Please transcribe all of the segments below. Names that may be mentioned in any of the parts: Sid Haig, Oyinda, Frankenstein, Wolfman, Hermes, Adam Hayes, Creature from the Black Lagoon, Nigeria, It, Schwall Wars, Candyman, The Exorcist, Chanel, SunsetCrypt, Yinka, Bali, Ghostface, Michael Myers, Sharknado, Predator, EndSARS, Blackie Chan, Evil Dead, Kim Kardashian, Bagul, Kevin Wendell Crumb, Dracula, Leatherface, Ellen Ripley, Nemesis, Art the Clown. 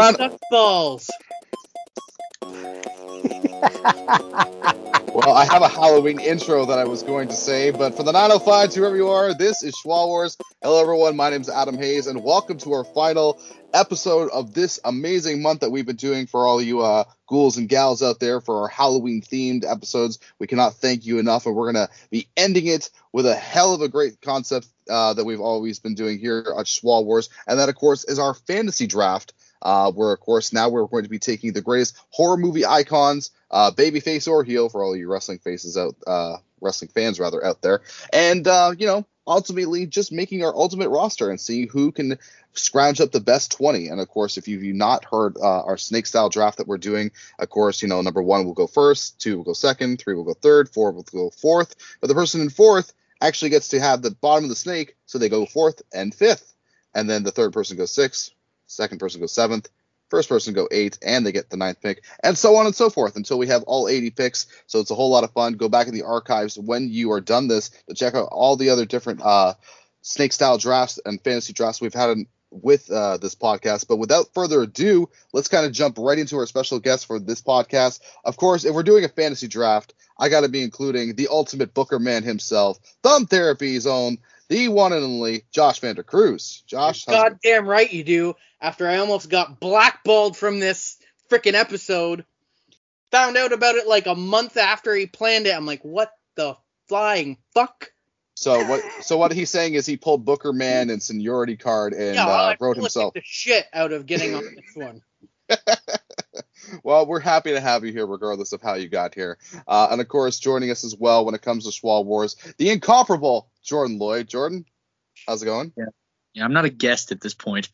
suck balls. Well, I have a Halloween intro that I was going to say, but for the 905s, whoever you are, this is Schwall Wars. Hello, everyone. My name is Adam Hayes, and welcome to our final episode of this amazing month that we've been doing for all you ghouls and gals out there for our Halloween-themed episodes. We cannot thank you enough, and we're going to be ending it with a hell of a great concept that we've always been doing here at Schwall Wars, and that, of course, is our fantasy draft. Where, of course, now we're going to be taking the greatest horror movie icons, babyface or heel, for all you wrestling fans out there, and you know, ultimately just making our ultimate roster and seeing who can scrounge up the best 20. And of course, if you've not heard our snake style draft that we're doing, of course, you know, number 1 will go first, 2 will go second, 3 will go third, 4 will go fourth, but the person in fourth actually gets to have the bottom of the snake, so they go fourth and fifth, and then the third person goes sixth. Second person goes 7th, first person go 8th, and they get the 9th pick, and so on and so forth until we have all 80 picks. So it's a whole lot of fun. Go back in the archives when you are done this to check out all the other different snake style drafts and fantasy drafts we've had with this podcast. But without further ado, let's kind of jump right into our special guest for this podcast. Of course, if we're doing a fantasy draft, I got to be including the ultimate Booker man himself, Thumb Therapy's own, the one and only Josh Vander Cruz. Josh, goddamn right you do. After I almost got blackballed from this freaking episode, found out about it like a month after he planned it. I'm like, what the flying fuck? So what he's saying is he pulled Booker Man and Seniority Card and wrote himself the shit out of getting on this one. Well, we're happy to have you here, regardless of how you got here. And, of course, joining us as well when it comes to Schwall Wars, the incomparable Jordan Lloyd. Jordan, how's it going? Yeah, I'm not a guest at this point.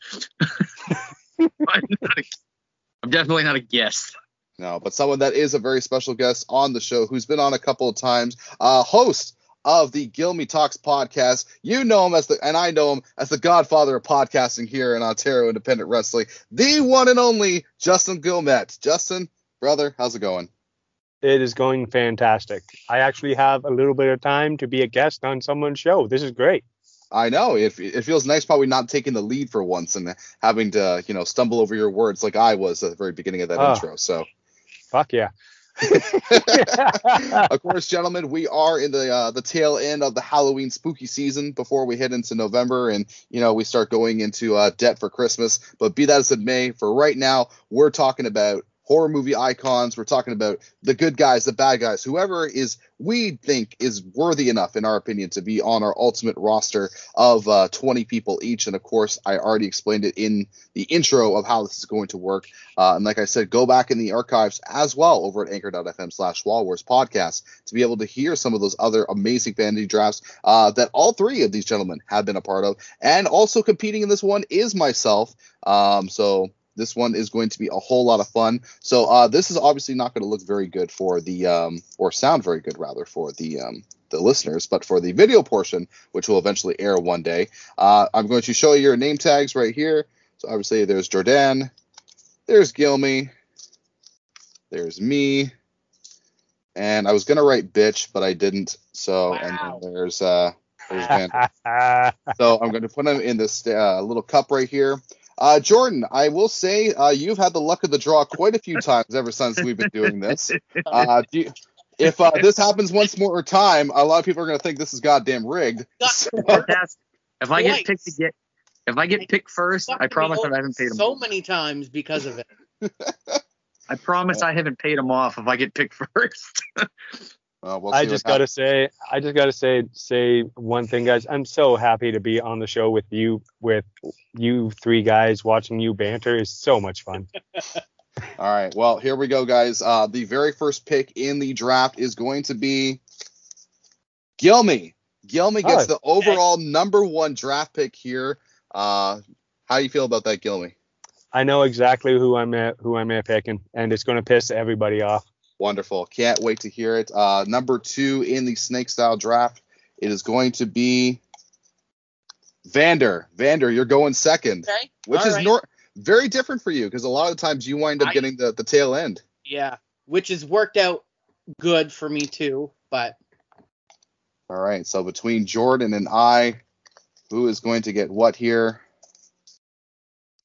I'm definitely not a guest. No, but someone that is a very special guest on the show who's been on a couple of times, host of the Gilmy Talks podcast. You know him as I know him as the godfather of podcasting here in Ontario independent wrestling, the one and only Justin Gilmett. Justin, brother, how's it going? It is going fantastic. I actually have a little bit of time to be a guest on someone's show. This is great. I know. It feels nice probably not taking the lead for once and having to, you know, stumble over your words like I was at the very beginning of that intro. So fuck yeah. Of course, gentlemen, we are in the tail end of the Halloween spooky season before we head into November and, you know, we start going into debt for Christmas. But be that as it may, for right now, we're talking about horror movie icons. We're talking about the good guys, the bad guys, whoever we think is worthy enough, in our opinion, to be on our ultimate roster of 20 people each. And of course, I already explained it in the intro of how this is going to work. And like I said, go back in the archives as well over at anchor.fm/Schwall Wars podcast to be able to hear some of those other amazing fantasy drafts that all three of these gentlemen have been a part of. And also competing in this one is myself. So this one is going to be a whole lot of fun. So this is obviously not going to look very good for the or sound very good, rather, for the listeners. But for the video portion, which will eventually air one day, I'm going to show you your name tags right here. So obviously there's Jordan, there's Gilmy, there's me. And I was going to write bitch, but I didn't. So wow. And then there's Van. So I'm going to put him in this little cup right here. Jordan, I will say you've had the luck of the draw quite a few times ever since we've been doing this. If this happens once more time, a lot of people are going to think this is goddamn rigged. So. If I get picked first, I promise that I haven't paid them so off. Many times because of it. I promise I haven't paid them off if I get picked first. I just gotta say one thing, guys. I'm so happy to be on the show with you three guys. Watching you banter is so much fun. All right, well, here we go, guys. The very first pick in the draft is going to be Gilmy. Gilmy gets the overall number 1 draft pick here. How do you feel about that, Gilmy? I know exactly who I'm picking, and it's going to piss everybody off. Wonderful. Can't wait to hear it. Number 2 in the snake style draft, it is going to be Vander. Vander, you're going second, okay. Which all is right. Very different for you because a lot of times you wind up getting the tail end. Yeah, which has worked out good for me too. But all right, so between Jordan and I, who is going to get what here?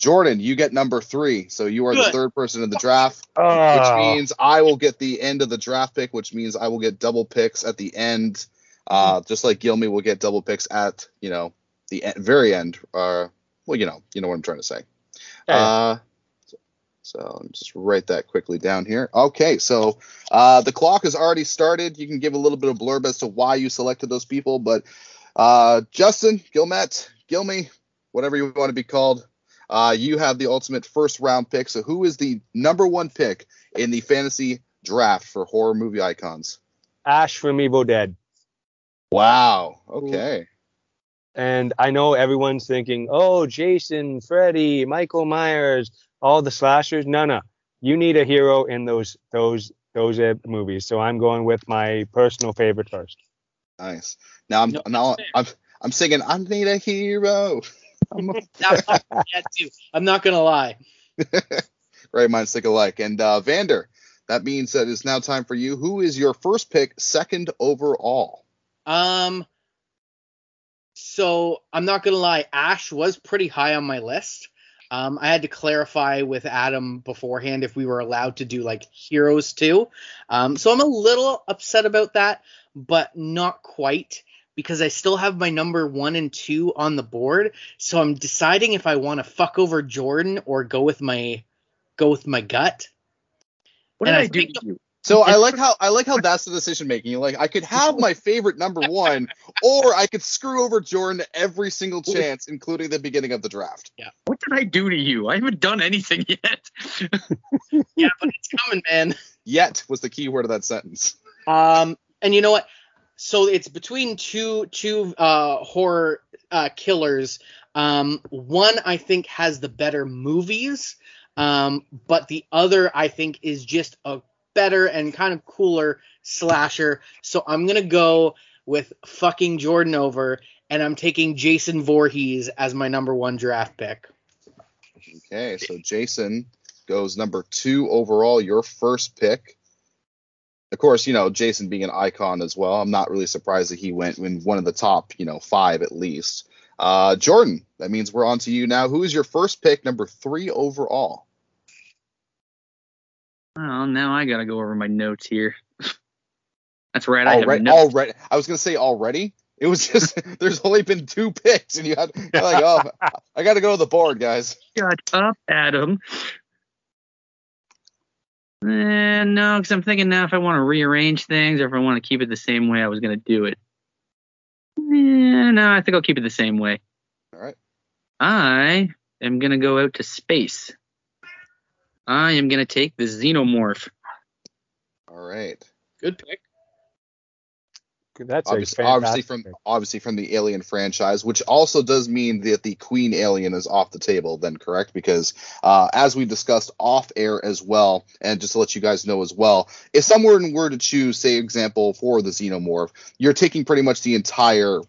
Jordan, you get number 3, so you are the third person in the draft, which means I will get the end of the draft pick, which means I will get double picks at the end, just like Gilmy will get double picks at, the very end. Well, you know what I'm trying to say. Yeah. So just write that quickly down here. Okay, so the clock has already started. You can give a little bit of blurb as to why you selected those people, but Justin, Gilmett, Gilmy, whatever you want to be called, you have the ultimate first-round pick. So who is the number 1 pick in the fantasy draft for horror movie icons? Ash from Evil Dead. Wow, okay. And I know everyone's thinking, oh, Jason, Freddy, Michael Myers, all the slashers. No. You need a hero in those movies. So I'm going with my personal favorite first. Nice. Now I'm singing, I need a hero. I'm not going to lie. Right, minds think alike. And Vander, that means that it's now time for you. Who is your first pick, second overall? So I'm not going to lie. Ash was pretty high on my list. I had to clarify with Adam beforehand if we were allowed to do like heroes too. So I'm a little upset about that, but not quite, because I still have my number 1 and 2 on the board. So I'm deciding if I want to fuck over Jordan or go with my gut. What did I do to you? So I like how that's the decision making. Like, I could have my favorite number 1, or I could screw over Jordan every single chance, including the beginning of the draft. Yeah. What did I do to you? I haven't done anything yet. Yeah, but it's coming, man. Yet was the key word of that sentence. And you know what? So it's between two horror killers. One I think has the better movies, but the other I think is just a better and kind of cooler slasher. So I'm going to go with fucking Jordan over, and I'm taking Jason Voorhees as my number 1 draft pick. Okay, so Jason goes number 2 overall, your first pick. Of course, Jason being an icon as well, I'm not really surprised that he went in one of the top, 5 at least. Jordan, that means we're on to you now. Who is your first pick, number 3 overall? Oh, now I gotta go over my notes here. That's right. Already. I was gonna say already. It was just there's only been 2 picks, and you're like, oh, I gotta go to the board, guys. Shut up, Adam. No, because I'm thinking now if I want to rearrange things or if I want to keep it the same way I was gonna do it. No, I think I'll keep it the same way. All right. I am gonna go out to space. I am going to take the Xenomorph. All right. Good pick. That's obviously from the Alien franchise, which also does mean that the Queen Alien is off the table then, correct? Because as we discussed off air as well, and just to let you guys know as well, if someone were to choose, say, example, for the Xenomorph, you're taking pretty much the entire...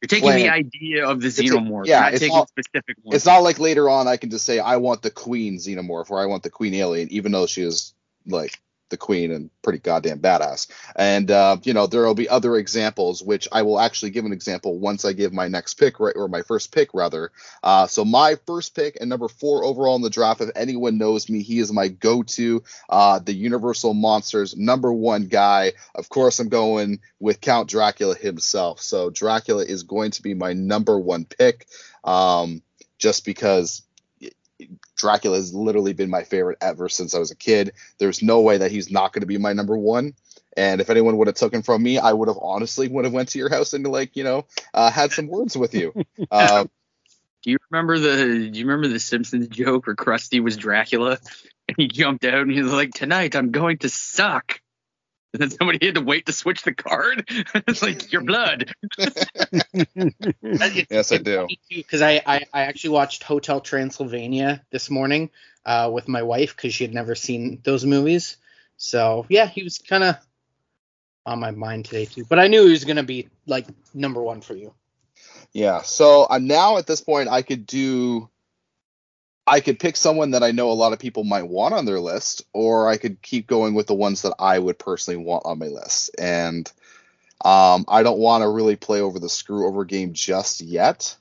You're taking the idea of the Xenomorph, not specific one. It's not like later on I can just say I want the Queen Xenomorph or I want the Queen Alien, even though she is like the Queen and pretty goddamn badass. And there will be other examples, which I will actually give an example once I give my next pick, right, or my first pick rather. So my first pick and number 4 overall in the draft. If anyone knows me, he is my go-to, the Universal Monsters number 1 guy. Of course, I'm going with Count Dracula himself. So Dracula is going to be my number 1 pick, just because Dracula has literally been my favorite ever since I was a kid. There's no way that he's not going to be my number 1. And if anyone would have took him from me, I would have honestly went to your house and had some words with you. Do you remember the Simpsons joke where Krusty was Dracula and he jumped out and he was like, "Tonight I'm going to suck." And then somebody had to wait to switch the card. It's like, your blood. Yes, I do. Because I actually watched Hotel Transylvania this morning with my wife because she had never seen those movies. So, yeah, he was kind of on my mind today, too. But I knew he was going to be, like, number 1 for you. Yeah, so now at this point I could do... I could pick someone that I know a lot of people might want on their list, or I could keep going with the ones that I would personally want on my list. And I don't want to really play over the screw over game just yet.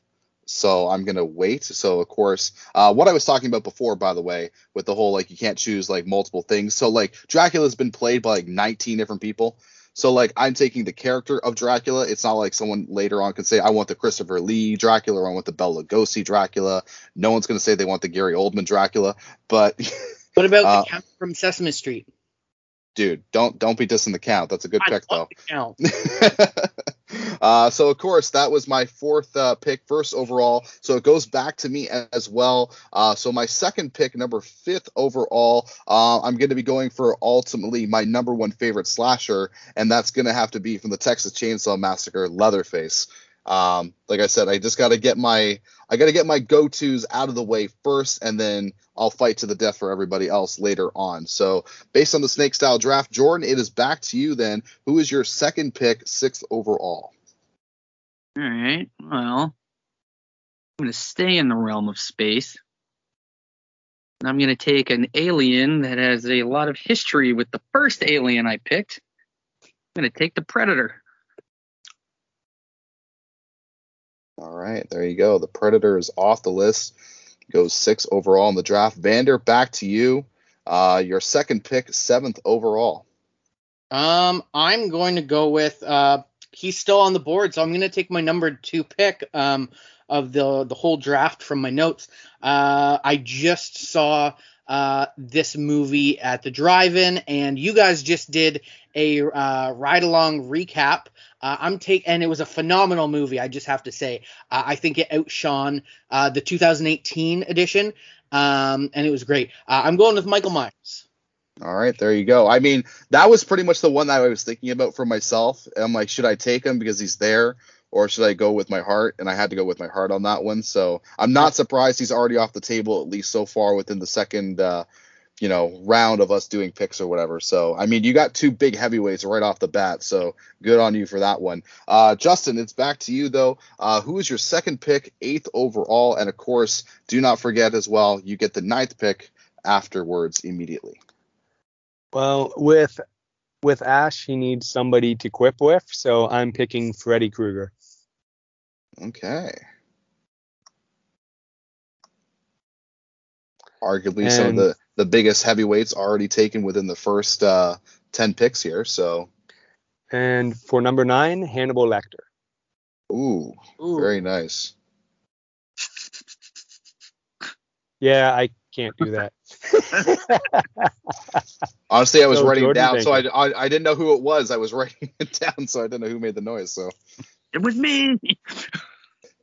So I'm going to wait. So, of course, what I was talking about before, by the way, with the whole, like, you can't choose, like, multiple things. So, like, Dracula's been played by, like, 19 different people. So, like, I'm taking the character of Dracula. It's not like someone later on can say, I want the Christopher Lee Dracula, or I want the Bela Lugosi Dracula. No one's going to say they want the Gary Oldman Dracula. But what about the Count from Sesame Street? Dude, don't be dissing the Count. That's a good pick, though. So, of course, that was my fourth pick, first overall. So it goes back to me as well. So my second pick, number 5 overall, I'm going to be going for ultimately my number one favorite slasher, and that's going to have to be from the Texas Chainsaw Massacre, Leatherface. Like I said, I just got to get my go-tos out of the way first, and then I'll fight to the death for everybody else later on. So based on the snake style draft, Jordan, it is back to you then. Who is your second pick, 6th overall? All right. Well, I'm going to stay in the realm of space. And I'm going to take an alien that has a lot of history with the first alien I picked. I'm going to take the Predator. All right, there you go. The Predator is off the list. Goes 6 overall in the draft. Vander, back to you. Your second pick, 7th overall. I'm going to go with he's still on the board, so I'm going to take my number 2 pick of the whole draft from my notes. I just saw this movie at the drive-in, and you guys just did a ride-along recap. And it was a phenomenal movie, I just have to say. I think it outshone the 2018 edition, and it was great. I'm going with Michael Myers. All right, there you go. I mean, that was pretty much the one that I was thinking about for myself. I'm like, should I take him because he's there, or should I go with my heart? And I had to go with my heart on that one. So I'm not surprised he's already off the table, at least so far within the second round of us doing picks or whatever. So, I mean, you got 2 big heavyweights right off the bat. So good on you for that one. Justin, it's back to you though. Who is your second pick, 8th overall? And of course, do not forget as well, you get the 9th pick afterwards immediately. Well, with Ash, he needs somebody to quip with. So I'm picking Freddy Krueger. Okay. Arguably some of the biggest heavyweights already taken within the first 10 picks here. So, and for number 9, Hannibal Lecter. Ooh, very nice. Yeah, I can't do that. Honestly, I was writing Jordan down, so I didn't know who it was. I was writing it down, so I didn't know who made the noise. So it was me.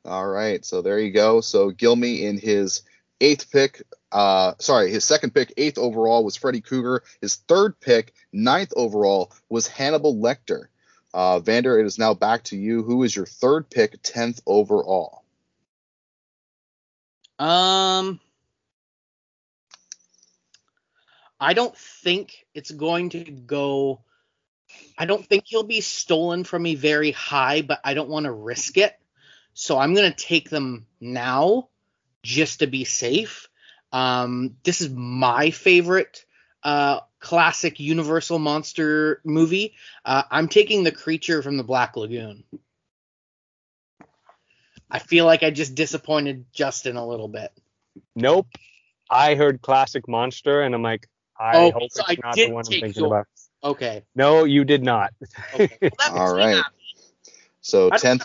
All right, so there you go. So Gilmy in his 8th pick. His second pick, 8th overall, was Freddy Krueger. His third pick, 9th overall, was Hannibal Lecter. Vander, it is now back to you. Who is your third pick, 10th overall? I don't think it's going to go. I don't think he'll be stolen from me very high, but I don't want to risk it. So I'm going to take them now just to be safe. This is my favorite classic Universal monster movie. I'm taking the Creature from the Black Lagoon. I feel like I just disappointed Justin a little bit. Nope. I heard classic monster, and I'm like, hope it's not the one I'm thinking about. Okay. No, you did not. Okay. Well, all right. Happy. So 10th.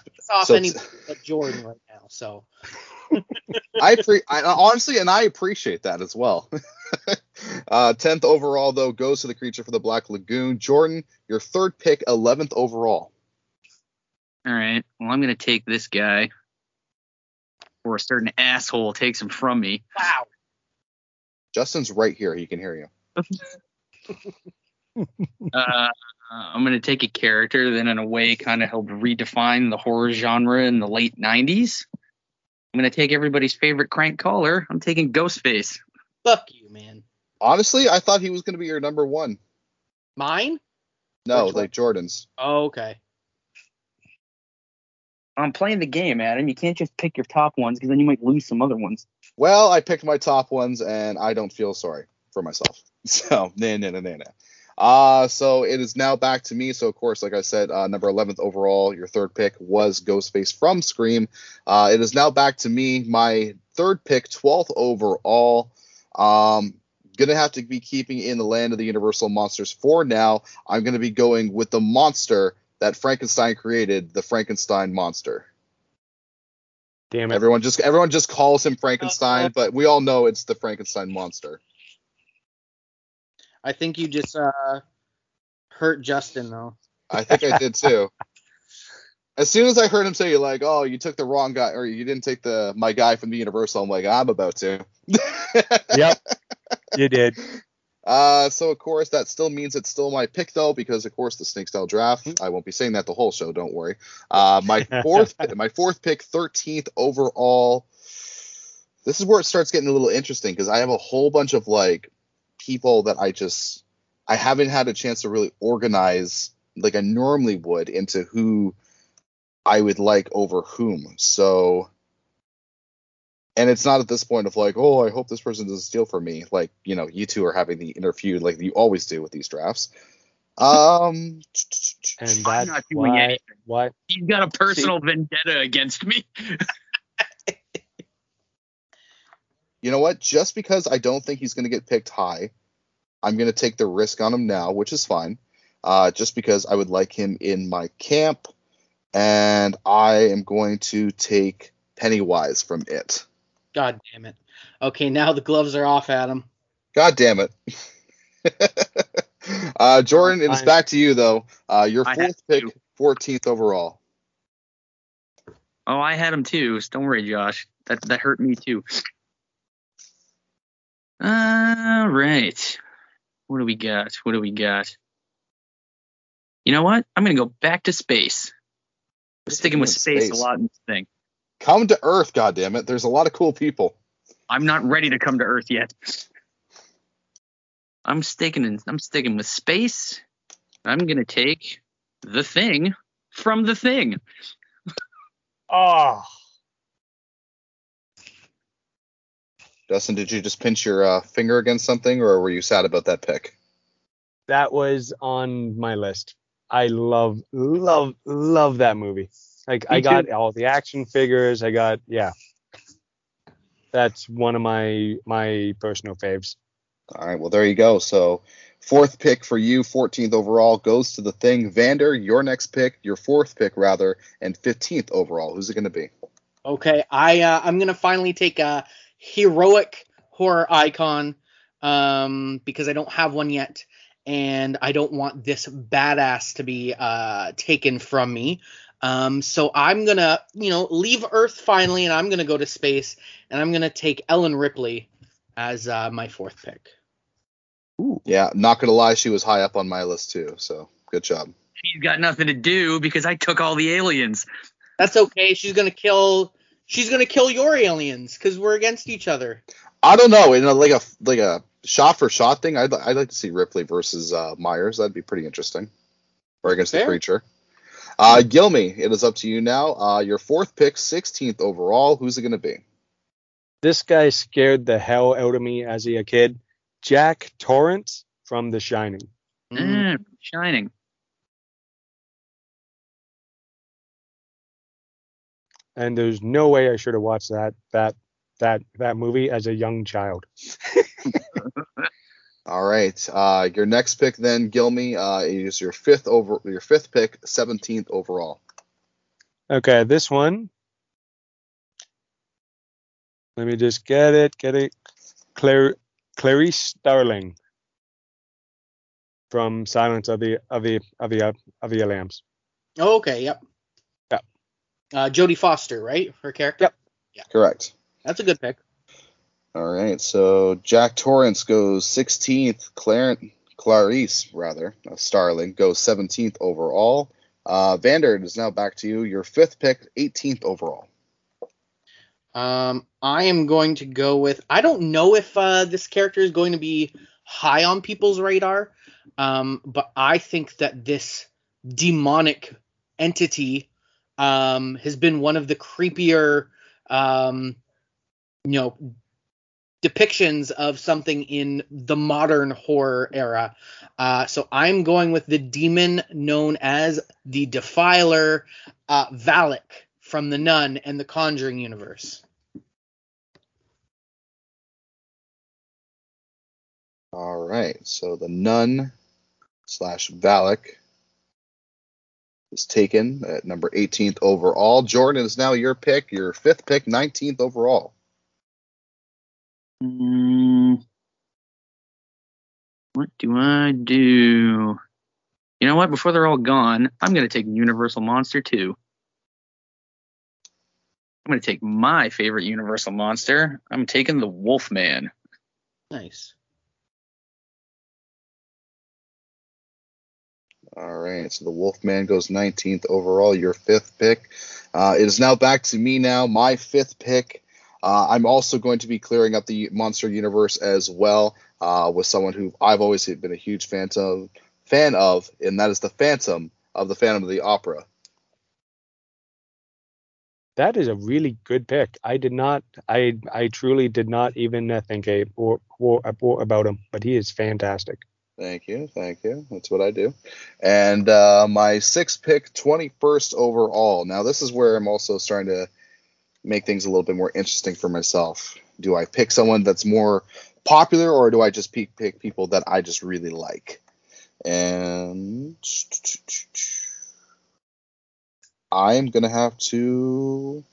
Jordan right now. So. I appreciate that as well. 10th overall though goes to the Creature for the Black Lagoon. Jordan, your third pick, 11th overall. All right. Well, I'm gonna take this guy, or a certain asshole takes him from me. Wow. Justin's right here. He can hear you. I'm going to take a character that in a way kind of helped redefine the horror genre in the late 90s. I'm going to take everybody's favorite crank caller. I'm taking Ghostface. Fuck you, man. Honestly, I thought he was going to be your number 1. Mine? No, like Jordan's. Oh, okay. I'm playing the game, Adam. You can't just pick your top ones because then you might lose some other ones. Well, I picked my top ones, and I don't feel sorry for myself. So, nah. So it is now back to me. So, of course, like I said, number 11th overall, your third pick was Ghostface from Scream. It is now back to me. My third pick, 12th overall. Going to have to be keeping in the land of the Universal Monsters for now. I'm going to be going with the monster that Frankenstein created, the Frankenstein monster. Damn it. Everyone just calls him Frankenstein, but we all know it's the Frankenstein monster. I think you just hurt Justin, though. I think I did, too. As soon as I heard him say, like, oh, you took the wrong guy, or you didn't take my guy from the Universal, I'm like, I'm about to. Yep, you did. So, of course, that still means it's still my pick, though, because, of course, the Snake Style Draft. I won't be saying that the whole show, don't worry. My fourth pick, 13th overall. This is where it starts getting a little interesting, because I have a whole bunch of, like, people that I haven't had a chance to really organize like I normally would into who I would like over whom. So, and it's not at this point of like, oh, I hope this person doesn't steal from me. Like, you know, you two are having the interview like you always do with these drafts. And that's not doing anything. What? He's got a personal vendetta against me. You know what? Just because I don't think he's going to get picked high, I'm going to take the risk on him now, which is fine. Just because I would like him in my camp, and I am going to take Pennywise from It. God damn it. Okay, now the gloves are off, Adam. God damn it. Jordan, it is back to you, though. Your fourth pick, 14th overall. Oh, I had him, too. So don't worry, Josh. That hurt me, too. All right. What do we got? You know what? I'm going to go back to space. We're sticking with space a lot in this thing. Come to Earth, goddammit. There's a lot of cool people. I'm not ready to come to Earth yet. I'm sticking with space. I'm going to take The Thing from The Thing. Oh. Justin, did you just pinch your finger against something, or were you sad about that pick? That was on my list. I love that movie. Like, I got all the action figures. That's one of my personal faves. All right, well, there you go. So fourth pick for you, 14th overall, goes to The Thing. Vander, your fourth pick, rather, and 15th overall. Who's it going to be? Okay, I'm going to finally take a heroic horror icon because I don't have one yet, and I don't want this badass to be taken from me. So I'm gonna leave Earth finally, and I'm gonna go to space, and I'm gonna take Ellen Ripley as my fourth pick. Ooh. Yeah, not gonna lie, she was high up on my list too, so good job. She's got nothing to do because I took all the aliens. That's okay. She's gonna kill your aliens because we're against each other. I don't know. In like a shot for shot thing, I'd like to see Ripley versus Myers. That'd be pretty interesting. Or against the creature. Gilmy, it is up to you now. Your fourth pick, 16th overall. Who's it gonna be? This guy scared the hell out of me as a kid. Jack Torrance from The Shining. Shining. And there's no way I should have watched that movie as a young child. All right. Your next pick then, Gilmy, is your fifth pick, 17th overall. Okay, this one. Let me just get it. Clarice Starling from Silence of the Lambs. Oh, okay. Yep. Jodie Foster, right? Her character? Yep. Yeah. Correct. That's a good pick. All right. So Jack Torrance goes 16th. Clarice Starling goes 17th overall. Vander, it is now back to you. Your fifth pick, 18th overall. I am going to go with... I don't know if this character is going to be high on people's radar, but I think that this demonic entity... has been one of the creepier, depictions of something in the modern horror era. So I'm going with the demon known as the Defiler, Valak from The Nun and the Conjuring universe. All right, so the Nun / Valak is taken at number 18th overall. Jordan, is now your pick, your fifth pick, 19th overall. What do I do? You know what? Before they're all gone, I'm going to take Universal Monster 2. I'm going to take my favorite Universal Monster. I'm taking the Wolfman. Nice. All right, so the Wolfman goes 19th overall, your fifth pick. It is now back to me now, my fifth pick. I'm also going to be clearing up the monster universe as well with someone who I've always been a huge fan of, and that is the Phantom of the Phantom of the Opera. That is a really good pick. I truly did not even think about him, but he is fantastic. Thank you. That's what I do. And my sixth pick, 21st overall. Now, this is where I'm also starting to make things a little bit more interesting for myself. Do I pick someone that's more popular, or do I just pick people that I just really like? And I'm going to have to...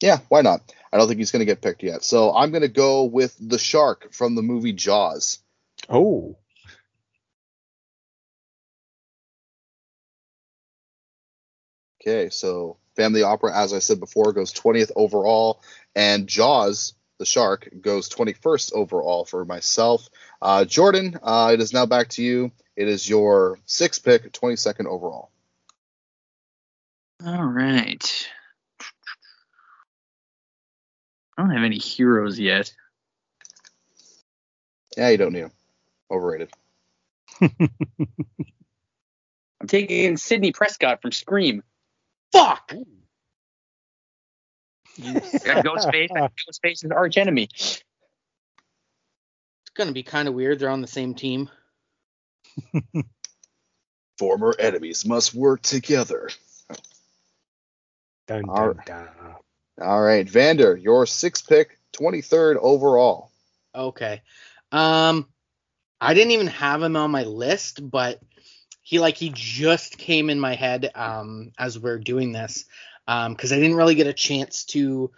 Yeah, why not? I don't think he's going to get picked yet. So I'm going to go with the shark from the movie Jaws. Oh. Okay, so Family Opera, as I said before, goes 20th overall. And Jaws, the shark, goes 21st overall for myself. Jordan, it is now back to you. It is your sixth pick, 22nd overall. All right. I don't have any heroes yet. Yeah, you don't need them. Overrated. I'm taking Sidney Prescott from Scream. Fuck! Ghostface is arch enemy. It's going to be kind of weird. They're on the same team. Former enemies must work together. Dun, dun, dun. All right, Vander, your sixth pick, 23rd overall. Okay. I didn't even have him on my list, but he just came in my head as we're doing this because I didn't really get a chance to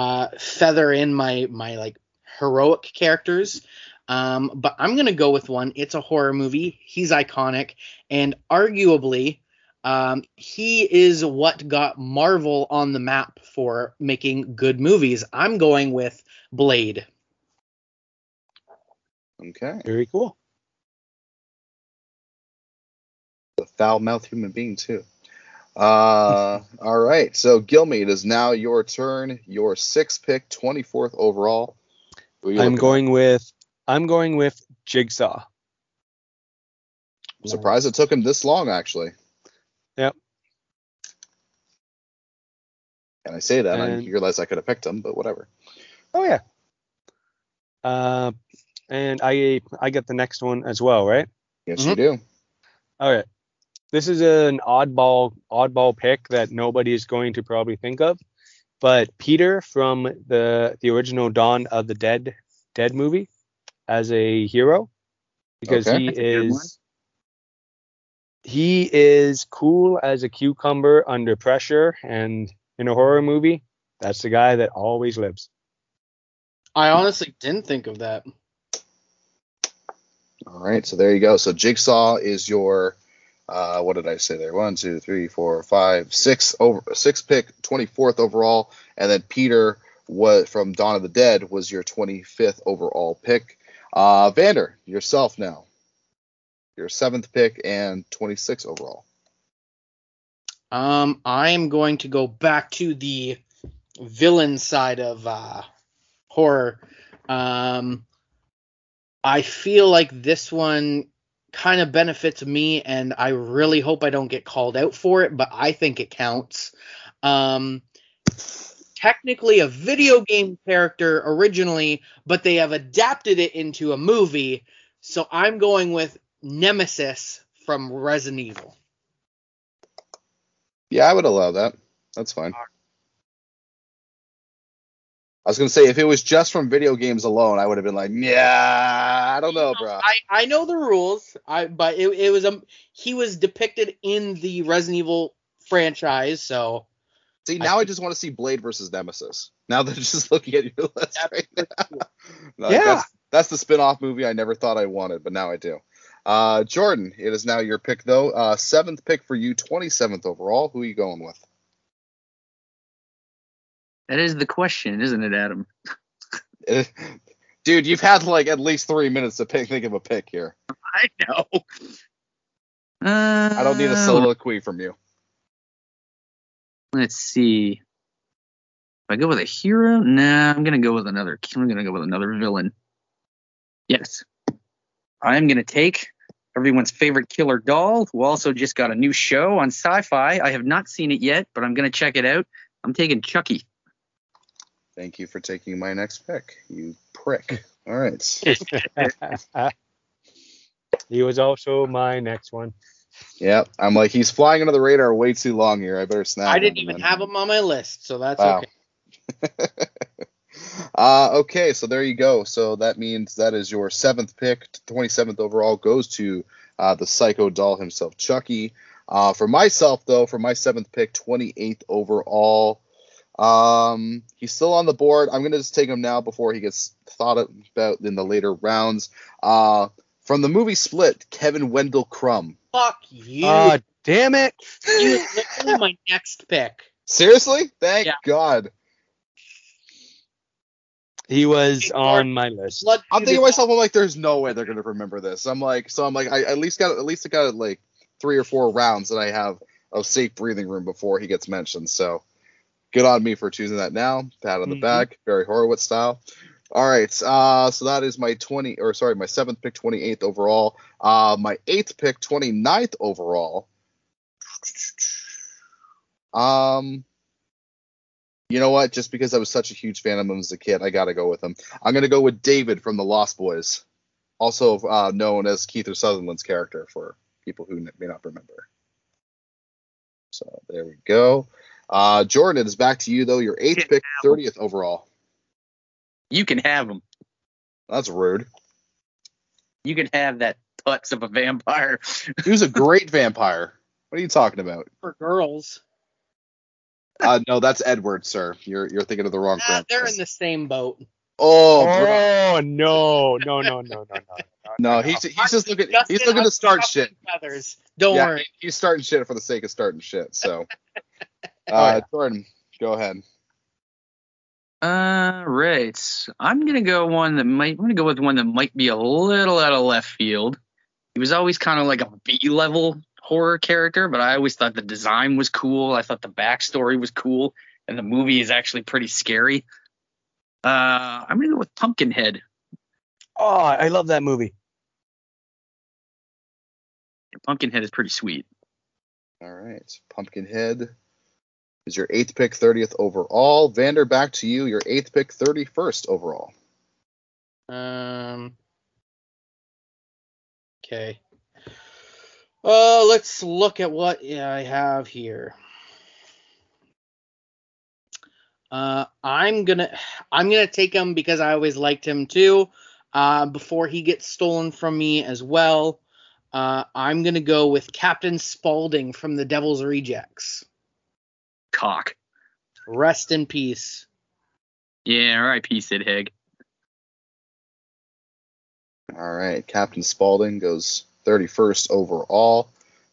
feather in my like heroic characters. But I'm going to go with one. It's a horror movie. He's iconic, and arguably he is what got Marvel on the map for making good movies. I'm going with Blade. Okay. Very cool. The foul-mouthed human being, too. All right. So, Gilmy, it is now your turn. Your sixth pick, 24th overall. I'm going with Jigsaw. I'm surprised it took him this long, actually. Yep. And I say that, and I realize I could have picked him, but whatever. Oh, yeah. And I get the next one as well, right? Yes, mm-hmm. You do. All right. This is an oddball pick that nobody is going to probably think of, but Peter from the original Dawn of the Dead movie as a hero, because He is cool as a cucumber under pressure, and in a horror movie, that's the guy that always lives. I honestly didn't think of that. All right, so there you go. So Jigsaw is your, what did I say there? 6 pick, 24th overall, and then Peter from Dawn of the Dead was your 25th overall pick. Vander, yourself now. Your 7th pick and 26 overall. I'm going to go back to the villain side of horror. I feel like this one kind of benefits me, and I really hope I don't get called out for it, but I think it counts. technically a video game character originally, but they have adapted it into a movie. So I'm going with Nemesis from Resident Evil. Yeah, I would allow that. That's fine. I was going to say, if it was just from video games alone, I would have been like, yeah, I don't know, bro. I know the rules, but it was he was depicted in the Resident Evil franchise, so. See, now I just want to see Blade versus Nemesis. Now that I'm just looking at your list right now. Like, yeah. That's the spin-off movie I never thought I wanted, but now I do. Jordan, it is now your pick, though. Seventh pick for you, 27th overall. Who are you going with? That is the question, isn't it, Adam? Dude, you've had like at least 3 minutes to think of a pick here. I know. I don't need a soliloquy from you. Let's see. If I go with a hero, nah. I'm gonna go with another villain. Yes, I'm gonna take everyone's favorite killer doll, who also just got a new show on Sci-Fi. I have not seen it yet, but I'm gonna check it out. I'm taking Chucky. Thank you for taking my next pick, you prick. All right. He was also my next one. Yeah, I'm like, he's flying under the radar way too long here. I better snap him. I didn't even have him on my list, so that's okay. Okay, so there you go. So that means that is your seventh pick. 27th overall goes to the psycho doll himself, Chucky. For myself, though, for my seventh pick, 28th overall, he's still on the board. I'm going to just take him now before he gets thought about in the later rounds. From the movie Split, Kevin Wendell Crumb. Fuck you. Damn it. You literally my next pick. Seriously? Thank God. He was on my list. I'm thinking to myself, I'm like, there's no way they're going to remember this. So I'm like, I at least got like 3 or 4 rounds that I have of safe breathing room before he gets mentioned. So good on me for choosing that now. Pat on the back, Barry Horowitz style. All right, so that is my 7th pick, 28th overall. My 8th pick, 29th overall. You know what? Just because I was such a huge fan of him as a kid, I got to go with him. I'm going to go with David from The Lost Boys, also known as Keith Sutherland's character for people who may not remember. So there we go. Jordan, it is back to you, though. Your 8th pick, 30th overall. You can have him. That's rude. You can have that putz of a vampire. He was a great vampire. What are you talking about? For girls. No, that's Edward, sir. You're thinking of the wrong thing. They're in the same boat. Oh no. No, he's just looking. Justin, he's looking to start shit. Feathers. Don't worry. He's starting shit for the sake of starting shit. So, Jordan, go ahead. Right. I'm gonna go with one that might be a little out of left field. He was always kind of like a B-level horror character, but I always thought the design was cool. I thought the backstory was cool, and the movie is actually pretty scary. I'm gonna go with Pumpkinhead. Oh, I love that movie. Pumpkinhead is pretty sweet. All right, Pumpkinhead is your 8th pick, 30th overall. Vander, back to you. Your 8th pick, 31st overall. Okay. Let's look at what I have here. I'm gonna take him because I always liked him too. Before he gets stolen from me as well, I'm gonna go with Captain Spaulding from The Devil's Rejects. Cock. Rest in peace. Yeah, R.I.P. Sid Haig. All right, Captain Spaulding goes 31st overall.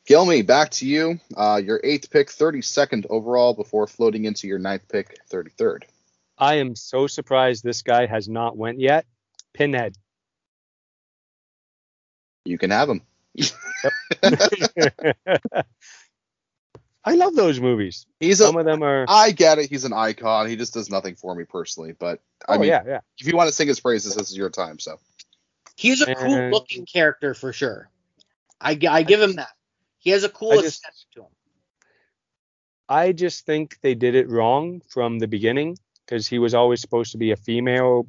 Gilmy, back to you. Your 8th pick, 32nd overall, before floating into your 9th pick, 33rd. I am so surprised this guy has not went yet. Pinhead. You can have him. I love those movies. Some of them are. I get it. He's an icon. He just does nothing for me personally. But I mean, if you want to sing his praises, this is your time. So he's a cool-looking character for sure. I give him that. He has a cool aesthetic to him. I just think they did it wrong from the beginning, because he was always supposed to be a female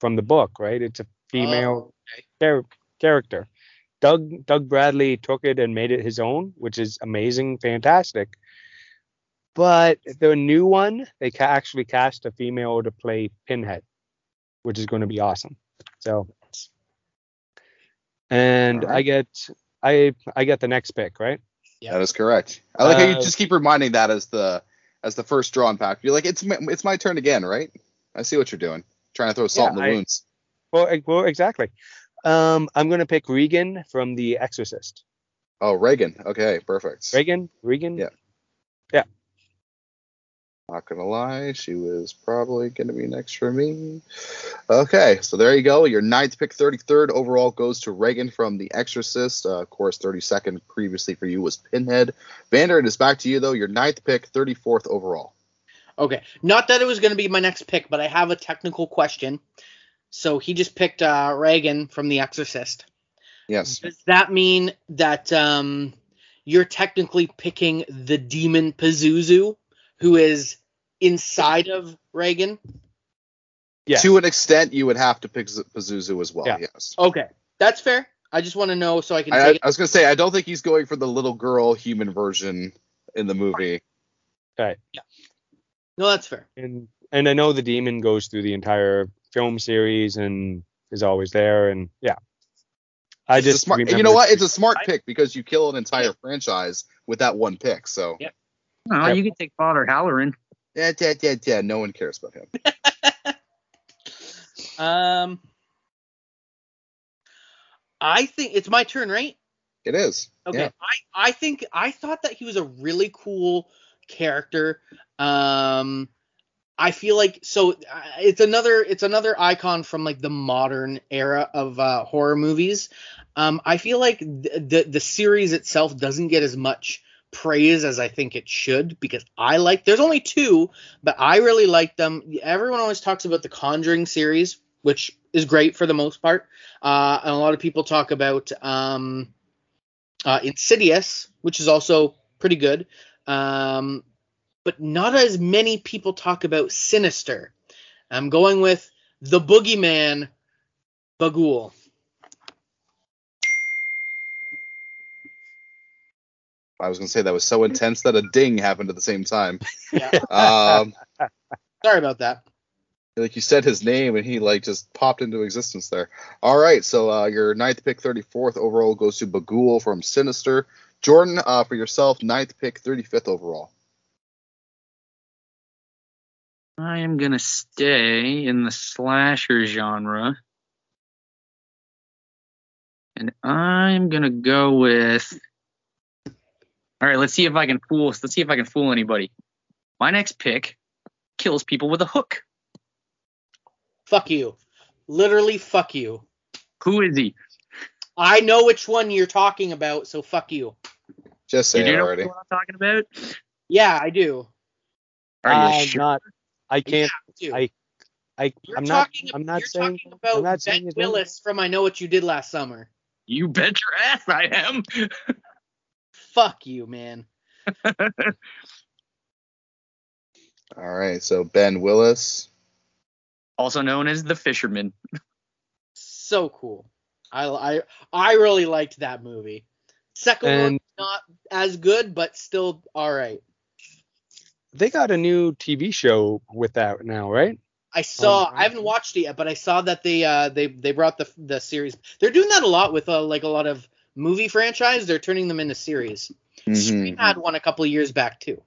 from the book, right? It's a female character. Doug Bradley took it and made it his own, which is amazing, fantastic. But the new one, they actually cast a female to play Pinhead, which is going to be awesome. So, and right. I get the next pick, right? Yeah, that is correct. I like how you just keep reminding that as the first drawn pack. You're like, it's my turn again, right? I see what you're doing, trying to throw salt in the wounds. Well, exactly. I'm going to pick Regan from The Exorcist. Oh, Regan. Okay, perfect. Regan. Yeah. Not going to lie, she was probably going to be next for me. Okay, so there you go. Your ninth pick, 33rd overall, goes to Regan from The Exorcist. Of course, 32nd previously for you was Pinhead. Vander, it is back to you, though. Your ninth pick, 34th overall. Okay, not that it was going to be my next pick, but I have a technical question. So he just picked Regan from The Exorcist. Yes. Does that mean that you're technically picking the demon Pazuzu, who is inside of Regan? Yeah. To an extent, you would have to pick Pazuzu as well, yes. Okay, that's fair. I just want to know so I can take it. I was going to say, I don't think he's going for the little girl human version in the movie. Right. Yeah. No, that's fair. And I know the demon goes through the entire film series and is always there, and it's a smart pick because you kill an entire franchise with that one pick. So no, you can take Father Halloran. Yeah. No one cares about him. I think it's my turn, right? It is. Okay. Yeah. I thought that he was a really cool character. I feel like it's another icon from like the modern era of horror movies. I feel like the series itself doesn't get as much praise as I think it should, because there's only two, but I really like them. Everyone always talks about the Conjuring series, which is great for the most part. And a lot of people talk about Insidious, which is also pretty good. But not as many people talk about Sinister. I'm going with the Boogeyman, Bagul. I was going to say that was so intense that a ding happened at the same time. Yeah. Sorry about that. Like you said his name and he like just popped into existence there. All right, so your ninth pick, 34th overall, goes to Bagul from Sinister. Jordan, for yourself, ninth pick, 35th overall. I am going to stay in the slasher genre, and I'm going to go with, all right, let's see if I can fool anybody. My next pick kills people with a hook. Fuck you. Literally fuck you. Who is he? I know which one you're talking about, so fuck you. Just say it already. You know what I'm talking about? Yeah, I do. Are you sure? I can't. Yeah, I'm not saying Ben Willis from I Know What You Did Last Summer. You bet your ass I am. Fuck you, man. All right, so Ben Willis, also known as the Fisherman. So cool. I really liked that movie. Second one not as good, but still all right. They got a new TV show with that now, right? I saw. I haven't watched it yet, but I saw that they brought the series. They're doing that a lot with like a lot of movie franchise. They're turning them into series. Mm-hmm. Scream had one a couple of years back too.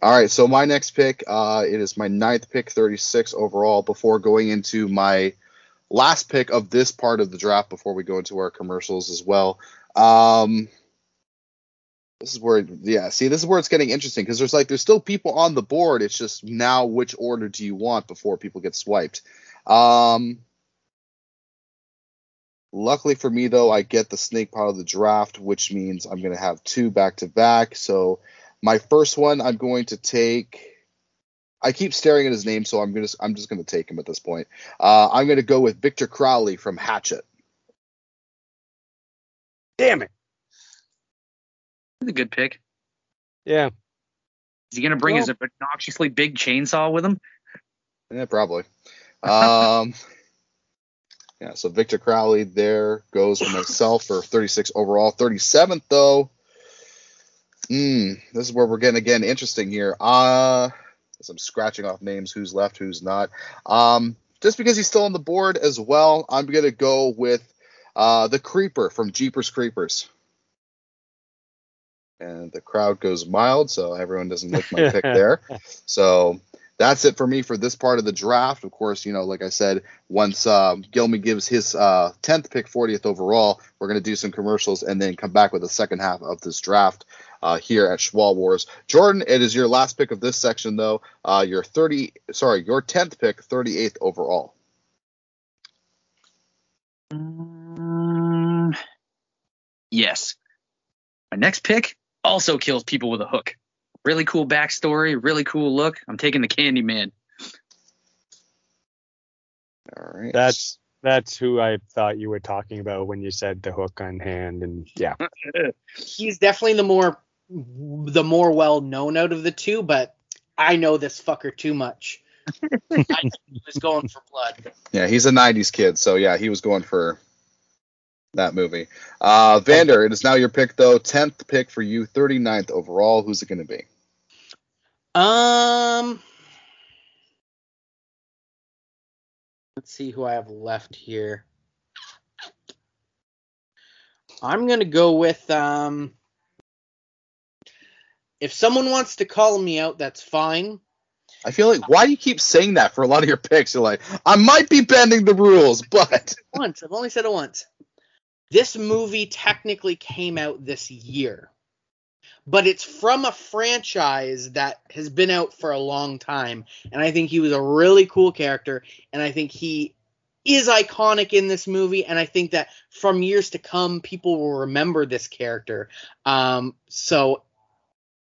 All right, so my next pick, it is my ninth pick, 36 overall. Before going into my last pick of this part of the draft, before we go into our commercials as well. This is where it's getting interesting, because there's still people on the board. It's just now which order do you want before people get swiped. Luckily for me, though, I get the snake part of the draft, which means I'm going to have two back-to-back. So my first one I'm going to take... I keep staring at his name, so I'm just going to take him at this point. I'm going to go with Victor Crowley from Hatchet. Damn it. A good pick. Yeah. Is he going to bring his obnoxiously big chainsaw with him? Yeah, probably. Yeah, so Victor Crowley there goes for himself for 36 overall. 37th, though. This is where we're getting, again, interesting here. I'm scratching off names, who's left, who's not. Just because he's still on the board as well, I'm going to go with the Creeper from Jeepers Creepers. And the crowd goes mild, so everyone doesn't like my pick there. So that's it for me for this part of the draft. Of course, you know, like I said, once Gilman gives his 10th pick, 40th overall, we're going to do some commercials and then come back with the second half of this draft here at Schwall Wars. Jordan, it is your last pick of this section, though. Your 10th pick, 38th overall. Yes. My next pick also kills people with a hook. Really cool backstory, really cool look. I'm taking the Candyman. All right. That's who I thought you were talking about when you said the hook on hand, and yeah. He's definitely the more well known out of the two, but I know this fucker too much. I he was going for blood. Yeah, he's a 90s kid, so yeah, he was going for that movie. Vander, it is now your pick, though. 10th pick for you, 39th overall. Who's it going to be? Let's see who I have left here. I'm going to go with, if someone wants to call me out, that's fine. I feel like, why do you keep saying that for a lot of your picks? You're like, I might be bending the rules, but. Once. I've only said it once. This movie technically came out this year, but it's from a franchise that has been out for a long time. And I think he was a really cool character, and I think he is iconic in this movie. And I think that from years to come, people will remember this character. So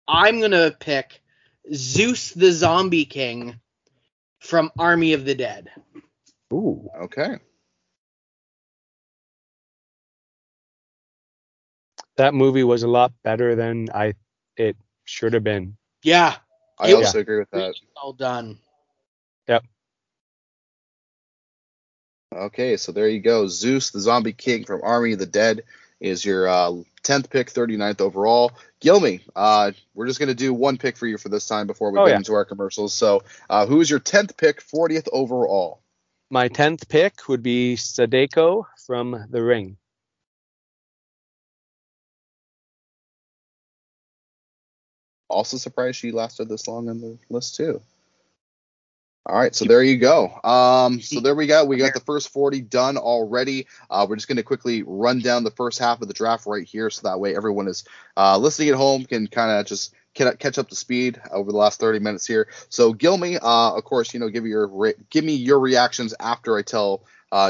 I'm going to pick Zeus the Zombie King from Army of the Dead. Ooh, okay. That movie was a lot better than it should have been. Yeah. I also agree with that. Well done. Yep. Okay, so there you go. Zeus, the Zombie King from Army of the Dead, is your 10th pick, 39th overall. Gilmy, we're just going to do one pick for you for this time before we get into our commercials. So who is your 10th pick, 40th overall? My 10th pick would be Sadako from The Ring. Also surprised she lasted this long on the list too. All right, so there you go. So there we got the first 40 done already. We're just going to quickly run down the first half of the draft right here, so that way everyone is listening at home can kind of just catch up to speed over the last 30 minutes here. So Gilmy, of course, you know, give me your reactions after I tell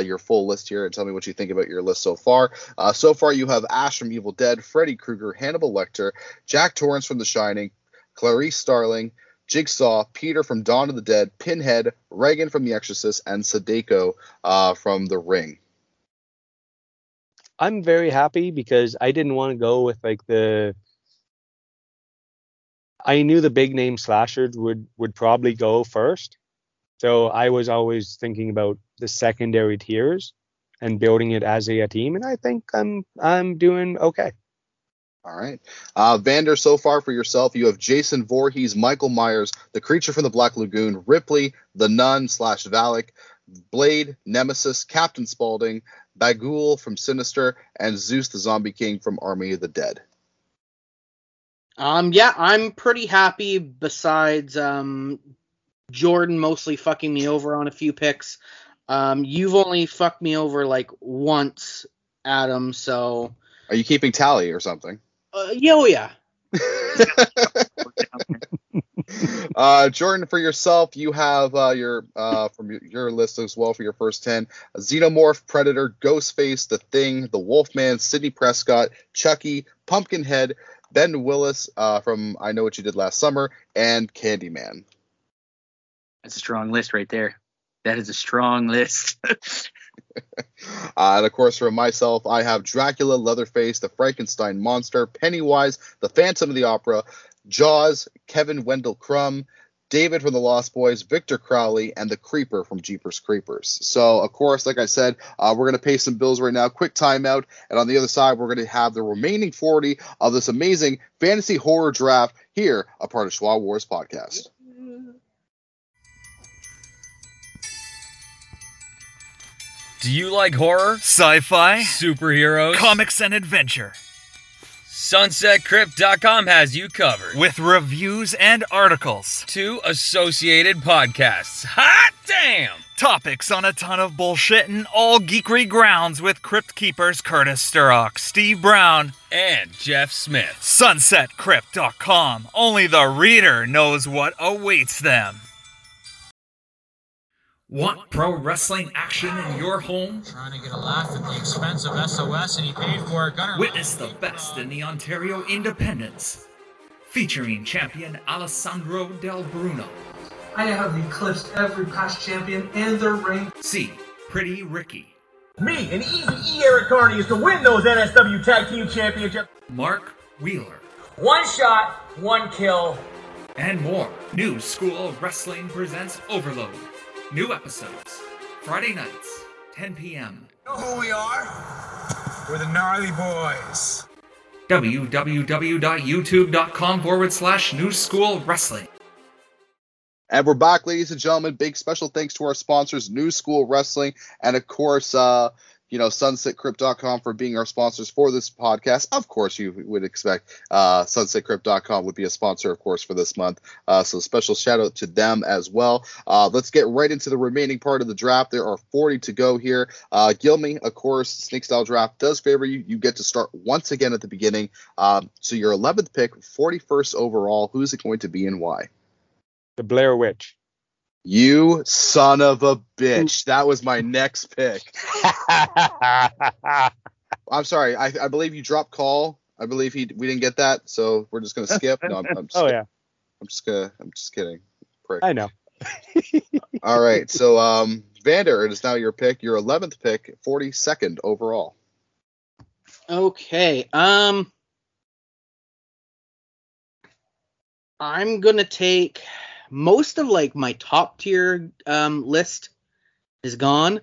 your full list here and tell me what you think about your list so far. So far, you have Ash from Evil Dead, Freddy Krueger, Hannibal Lecter, Jack Torrance from The Shining, Clarice Starling, Jigsaw, Peter from Dawn of the Dead, Pinhead, Regan from The Exorcist, and Sadako from The Ring. I'm very happy because I didn't want to go with I knew the big name slashers would probably go first. So I was always thinking about the secondary tiers and building it as a team, and I think I'm doing okay. All right. Vander, so far for yourself, you have Jason Voorhees, Michael Myers, The Creature from the Black Lagoon, Ripley, The Nun / Valak, Blade, Nemesis, Captain Spaulding, Bagul from Sinister, and Zeus the Zombie King from Army of the Dead. I'm pretty happy besides Jordan mostly fucking me over on a few picks. You've only fucked me over once, Adam, so. Are you keeping tally or something? Yeah. Jordan, for yourself, you have from your list as well for your first 10. Xenomorph, Predator, Ghostface, The Thing, The Wolfman, Sidney Prescott, Chucky, Pumpkinhead, Ben Willis from I Know What You Did Last Summer, and Candyman. That's a strong list right there. That is a strong list. And of course, for myself, I have Dracula, Leatherface, the Frankenstein monster, Pennywise, the Phantom of the Opera, Jaws, Kevin Wendell Crumb, David from The Lost Boys, Victor Crowley, and the Creeper from Jeepers Creepers. So, of course, like I said, we're going to pay some bills right now. Quick timeout. And on the other side, we're going to have the remaining 40 of this amazing fantasy horror draft here, a part of Schwall Wars Podcast. Do you like horror? Sci-fi? Superheroes? Comics and adventure? SunsetCrypt.com has you covered. With reviews and articles. 2 associated podcasts. Hot damn! Topics on a ton of bullshit and all geekery grounds with Crypt Keepers Curtis Sturrock, Steve Brown, and Jeff Smith. SunsetCrypt.com. Only the reader knows what awaits them. Want pro wrestling action in your home? Trying to get a laugh at the expense of SOS, and he paid for it. Gunner. Witness the best in the Ontario independents, featuring champion Alessandro Del Bruno. I have eclipsed every past champion in the ring. See Pretty Ricky. Me and Easy E Eric Carney is to win those NSW Tag Team Championships. Mark Wheeler. One shot, one kill, and more. New School of Wrestling presents Overload. New episodes, Friday nights, 10 p.m. You know who we are? We're the Gnarly Boys. www.youtube.com/New School Wrestling. And we're back, ladies and gentlemen. Big special thanks to our sponsors, New School Wrestling, and of course, SunsetCrypt.com for being our sponsors for this podcast. Of course, you would expect SunsetCrypt.com would be a sponsor, of course, for this month. So special shout out to them as well. Let's get right into the remaining part of the draft. There are 40 to go here. Gilmy, of course, Snake Style Draft does favor you. You get to start once again at the beginning. So your 11th pick, 41st overall. Who's it going to be and why? The Blair Witch. You son of a bitch. That was my next pick. I'm sorry. I believe you dropped call. I believe we didn't get that, so we're just gonna skip. No, I'm just kidding. Yeah. I'm just kidding. Prick. I know. All right. So Vander, it is now your pick. Your 11th pick, 42nd overall. Okay. I'm gonna take. Most of my top tier list is gone,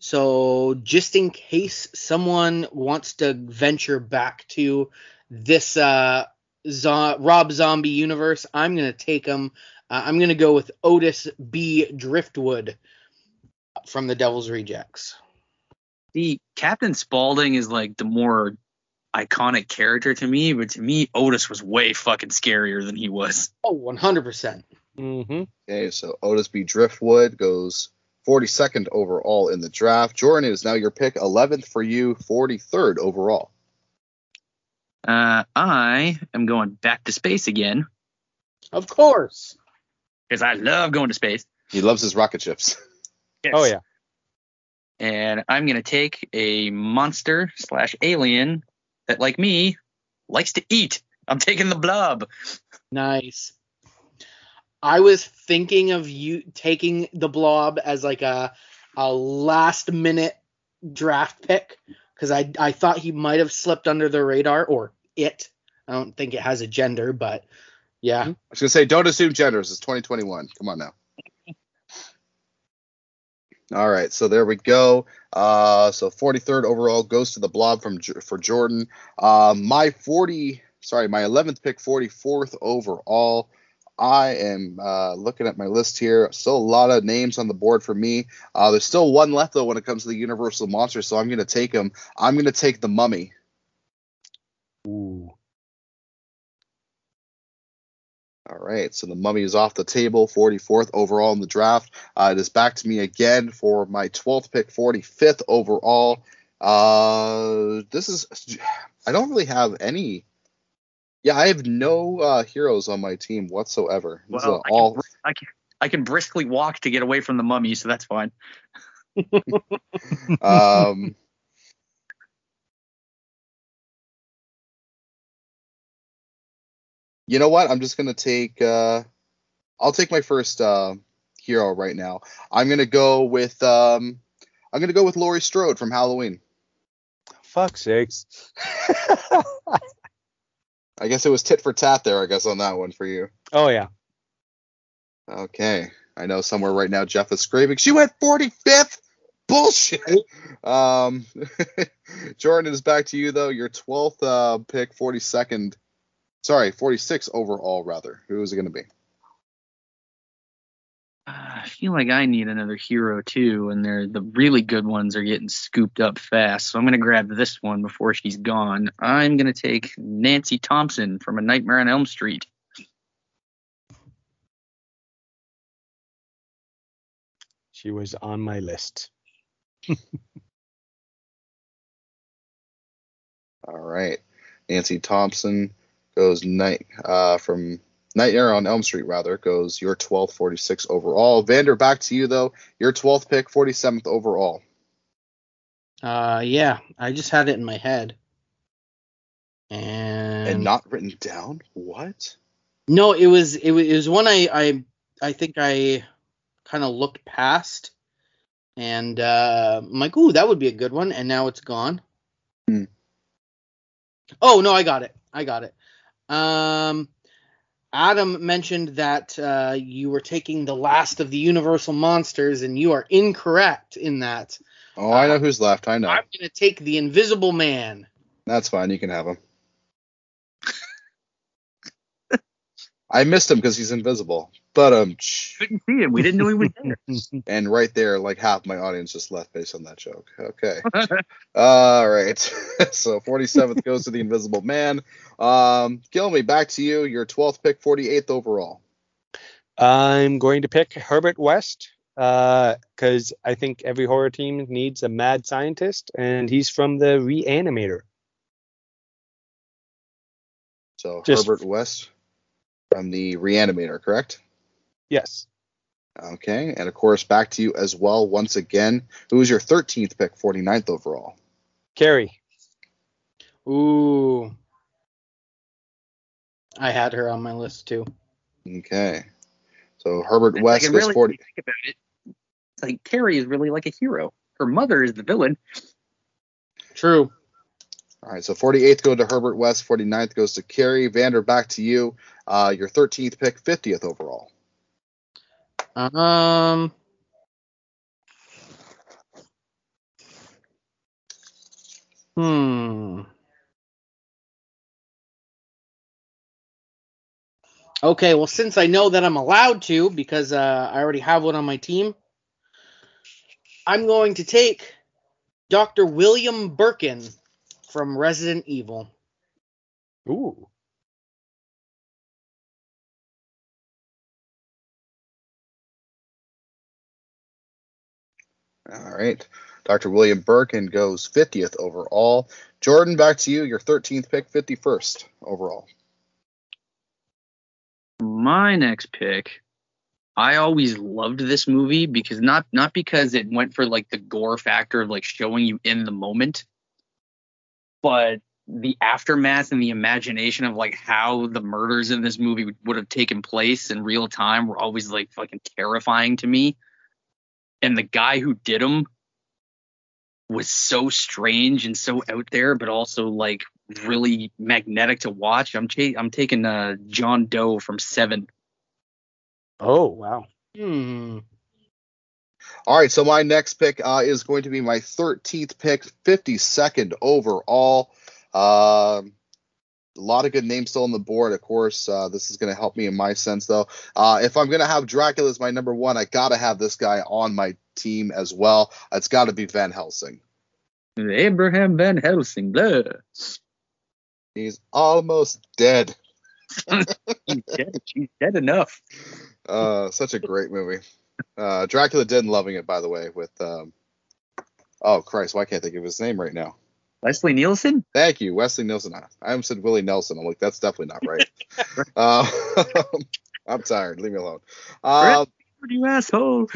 so just in case someone wants to venture back to this Rob Zombie universe, I'm gonna take them. I'm gonna go with Otis B. Driftwood from the Devil's Rejects. The Captain Spaulding is the more iconic character to me, but to me Otis was way fucking scarier than he was. Oh, 100%. Mm-hmm. Okay, so Otis B. Driftwood goes 42nd overall in the draft. Jordan, it is now your pick, 11th for you, 43rd overall. I am going back to space again. Of course. Because I love going to space. He loves his rocket ships. Yes. Oh, yeah. And I'm going to take a monster / alien that, like me, likes to eat. I'm taking the blob. Nice. I was thinking of you taking the blob as a last minute draft pick because I thought he might have slipped under the radar, or it. I don't think it has a gender, but yeah. I was going to say, don't assume genders. It's 2021. Come on now. All right, so there we go. So 43rd overall goes to the blob for Jordan. My 11th pick, 44th overall. I am looking at my list here. Still a lot of names on the board for me. There's still one left, though, when it comes to the Universal Monsters, so I'm going to take them. I'm going to take the Mummy. Ooh. All right, so the Mummy is off the table, 44th overall in the draft. It is back to me again for my 12th pick, 45th overall. I don't really have any. Yeah, I have no heroes on my team whatsoever. Well, I can briskly walk to get away from the mummy, so that's fine. You know what? I'm just going to take... I'll take my first hero right now. I'm going to go with... I'm going to go with Laurie Strode from Halloween. Fuck's sakes. I guess it was tit for tat there, I guess, on that one for you. Oh, yeah. Okay. I know somewhere right now Jeff is screaming, she went 45th! Bullshit! Jordan, is back to you, though. Your 12th pick, 42nd. Sorry, 46 overall, rather. Who is it going to be? I feel like I need another hero, too, and the really good ones are getting scooped up fast, so I'm going to grab this one before she's gone. I'm going to take Nancy Thompson from A Nightmare on Elm Street. She was on my list. All right. Nancy Thompson goes from Nightmare on Elm Street, rather, goes your 12th, 46th overall. Vander, back to you, though. Your 12th pick, 47th overall. Yeah, I just had it in my head. And not written down? What? No, it was one I think I kind of looked past. And I'm like, ooh, that would be a good one. And now it's gone. Hmm. Oh, no, I got it. Adam mentioned that you were taking the last of the Universal Monsters, and you are incorrect in that. Oh, I know who's left. I know. I'm going to take the Invisible Man. That's fine. You can have him. I missed him because he's invisible. But couldn't see him. We didn't know he was there. And right there, like half my audience just left based on that joke. Okay. All right. So 47th goes to the Invisible Man. Gilmy, back to you. Your 12th pick, 48th overall. I'm going to pick Herbert West because I think every horror team needs a mad scientist, and he's from the Reanimator. So Herbert West from the Reanimator, correct? Yes. Okay, and of course, back to you as well once again. Who was your 13th pick, 49th overall? Carrie. Ooh. I had her on my list, too. Okay. So Herbert West is 40. Think about it. It's like Carrie is really like a hero. Her mother is the villain. True. All right, so 48th goes to Herbert West, 49th goes to Carrie. Vander, back to you. Your 13th pick, 50th overall. Okay, well, since I know that I'm allowed to, because I already have one on my team, I'm going to take Dr. William Birkin from Resident Evil. Ooh. All right. Dr. William Birkin goes 50th overall. Jordan, back to you. Your 13th pick, 51st overall. My next pick, I always loved this movie because not because it went for like the gore factor of like showing you in the moment, but the aftermath and the imagination of like how the murders in this movie would have taken place in real time were always like fucking terrifying to me. And the guy who did them was so strange and so out there, but also like really magnetic to watch. I'm taking John Doe from Seven. Oh, wow. All right. So my next pick is going to be my 13th pick, 52nd overall. A lot of good names still on the board, of course. This is going to help me in my sense, though. If I'm going to have Dracula as my number one, I got to have this guy on my team as well. It's got to be Van Helsing. Abraham Van Helsing. Blah. He's almost dead. He's dead. She's dead enough. Such a great movie. Dracula did loving it, by the way, with oh, Christ, why can't I think of his name right now? Leslie Nielsen? Thank you, Wesley Nielsen. I said Willie Nelson. I'm like, that's definitely not right. I'm tired. Leave me alone. You asshole.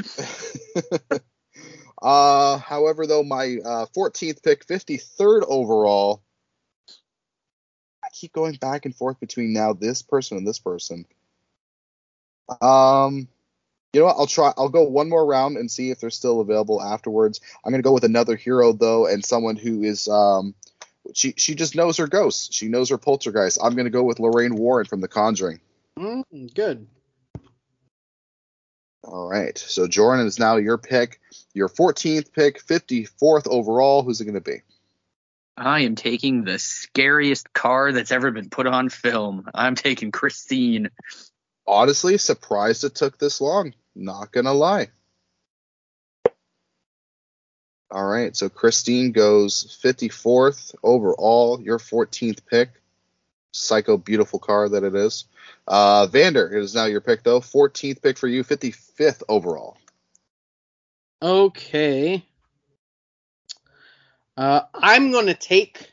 However, though, my 14th pick, 53rd overall, I keep going back and forth between now this person and this person. You know what? I'll go one more round and see if they're still available afterwards. I'm going to go with another hero, though, and someone who is She just knows her ghosts. She knows her poltergeist. I'm going to go with Lorraine Warren from The Conjuring. Good. All right. So, Jordan, is now your pick. Your 14th pick, 54th overall. Who's it going to be? I am taking the scariest car that's ever been put on film. I'm taking Christine. Honestly, surprised it took this long. Not going to lie. All right, so Christine goes 54th overall, your 14th pick. Psycho beautiful car that it is. Vander, it is now your pick, though. 14th pick for you, 55th overall. Okay. I'm going to take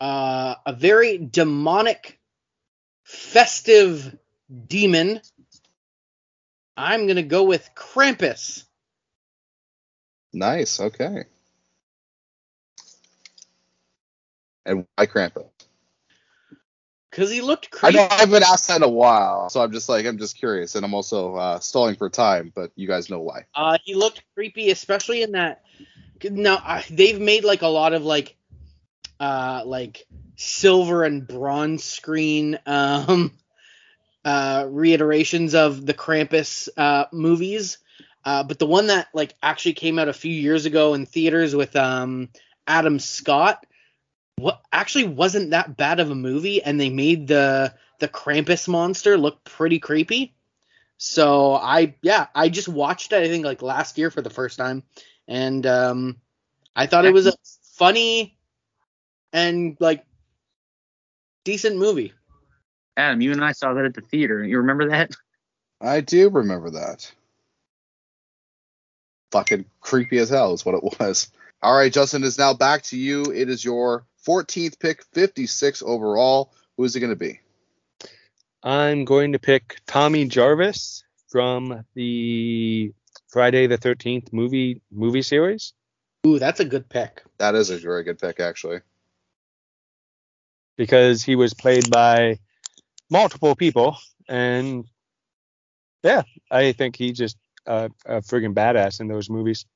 a very demonic, festive demon. I'm going to go with Krampus. Nice, okay. And why Krampus? Because he looked creepy. I know I haven't asked that in a while, so I'm just curious, and I'm also stalling for time, but you guys know why. He looked creepy, especially in that. Now they've made a lot of silver and bronze screen reiterations of the Krampus movies. But the one that actually came out a few years ago in theaters with Adam Scott, what actually wasn't that bad of a movie, and they made the Krampus monster look pretty creepy. So I just watched it, I think last year for the first time, and I thought it was a funny and decent movie. Adam, you and I saw that at the theater. You remember that? I do remember that. Fucking creepy as hell is what it was. All right, Justin, is now back to you. It is your 14th pick, 56 overall. Who is it going to be? I'm going to pick Tommy Jarvis from the Friday the 13th movie series. Ooh, that's a good pick. That is a very good pick, actually. Because he was played by multiple people. And, yeah, I think he just... a friggin' badass in those movies.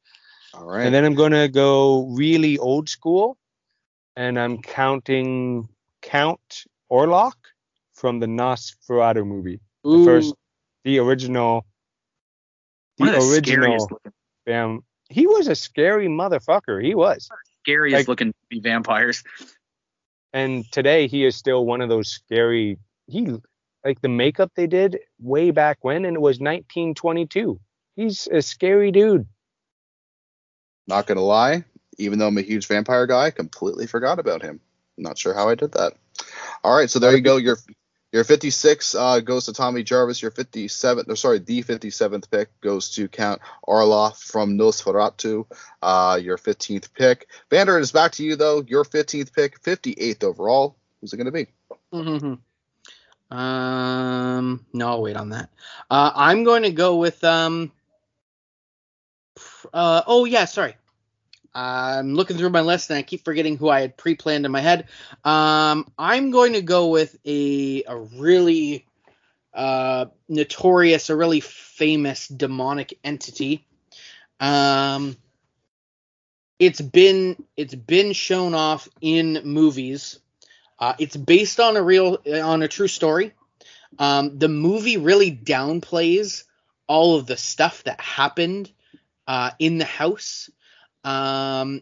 All right. And then I'm going to go really old school, and I'm counting Count Orlok from the Nosferatu movie. Ooh. The original. He was a scary motherfucker. He was. Scariest looking vampires. And today he is still one of those scary, the makeup they did way back when, and it was 1922. He's a scary dude. Not going to lie, even though I'm a huge vampire guy, I completely forgot about him. I'm not sure how I did that. All right, so there you go. Your 56 goes to Tommy Jarvis. Your 57th pick goes to Count Orlok from Nosferatu, your 15th pick. Vander, it is back to you, though. Your 15th pick, 58th overall. Who's it going to be? Mm-hmm. No, I'll wait on that. I'm going to go with, I'm looking through my list and I keep forgetting who I had pre-planned in my head. I'm going to go with a really, notorious, a really famous demonic entity. It's been shown off in movies. It's based on a true story. The movie really downplays all of the stuff that happened in the house, and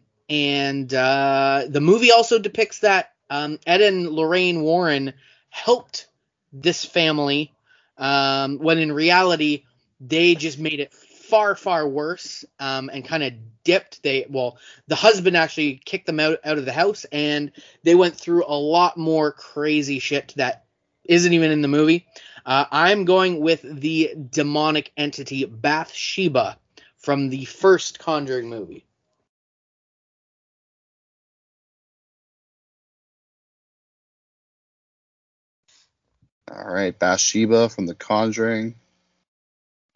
the movie also depicts that Ed and Lorraine Warren helped this family, when in reality they just made it far, far worse, and kind of dipped. The husband actually kicked them out of the house, and they went through a lot more crazy shit that isn't even in the movie. I'm going with the demonic entity Bathsheba from the first Conjuring movie. All right, Bathsheba from the Conjuring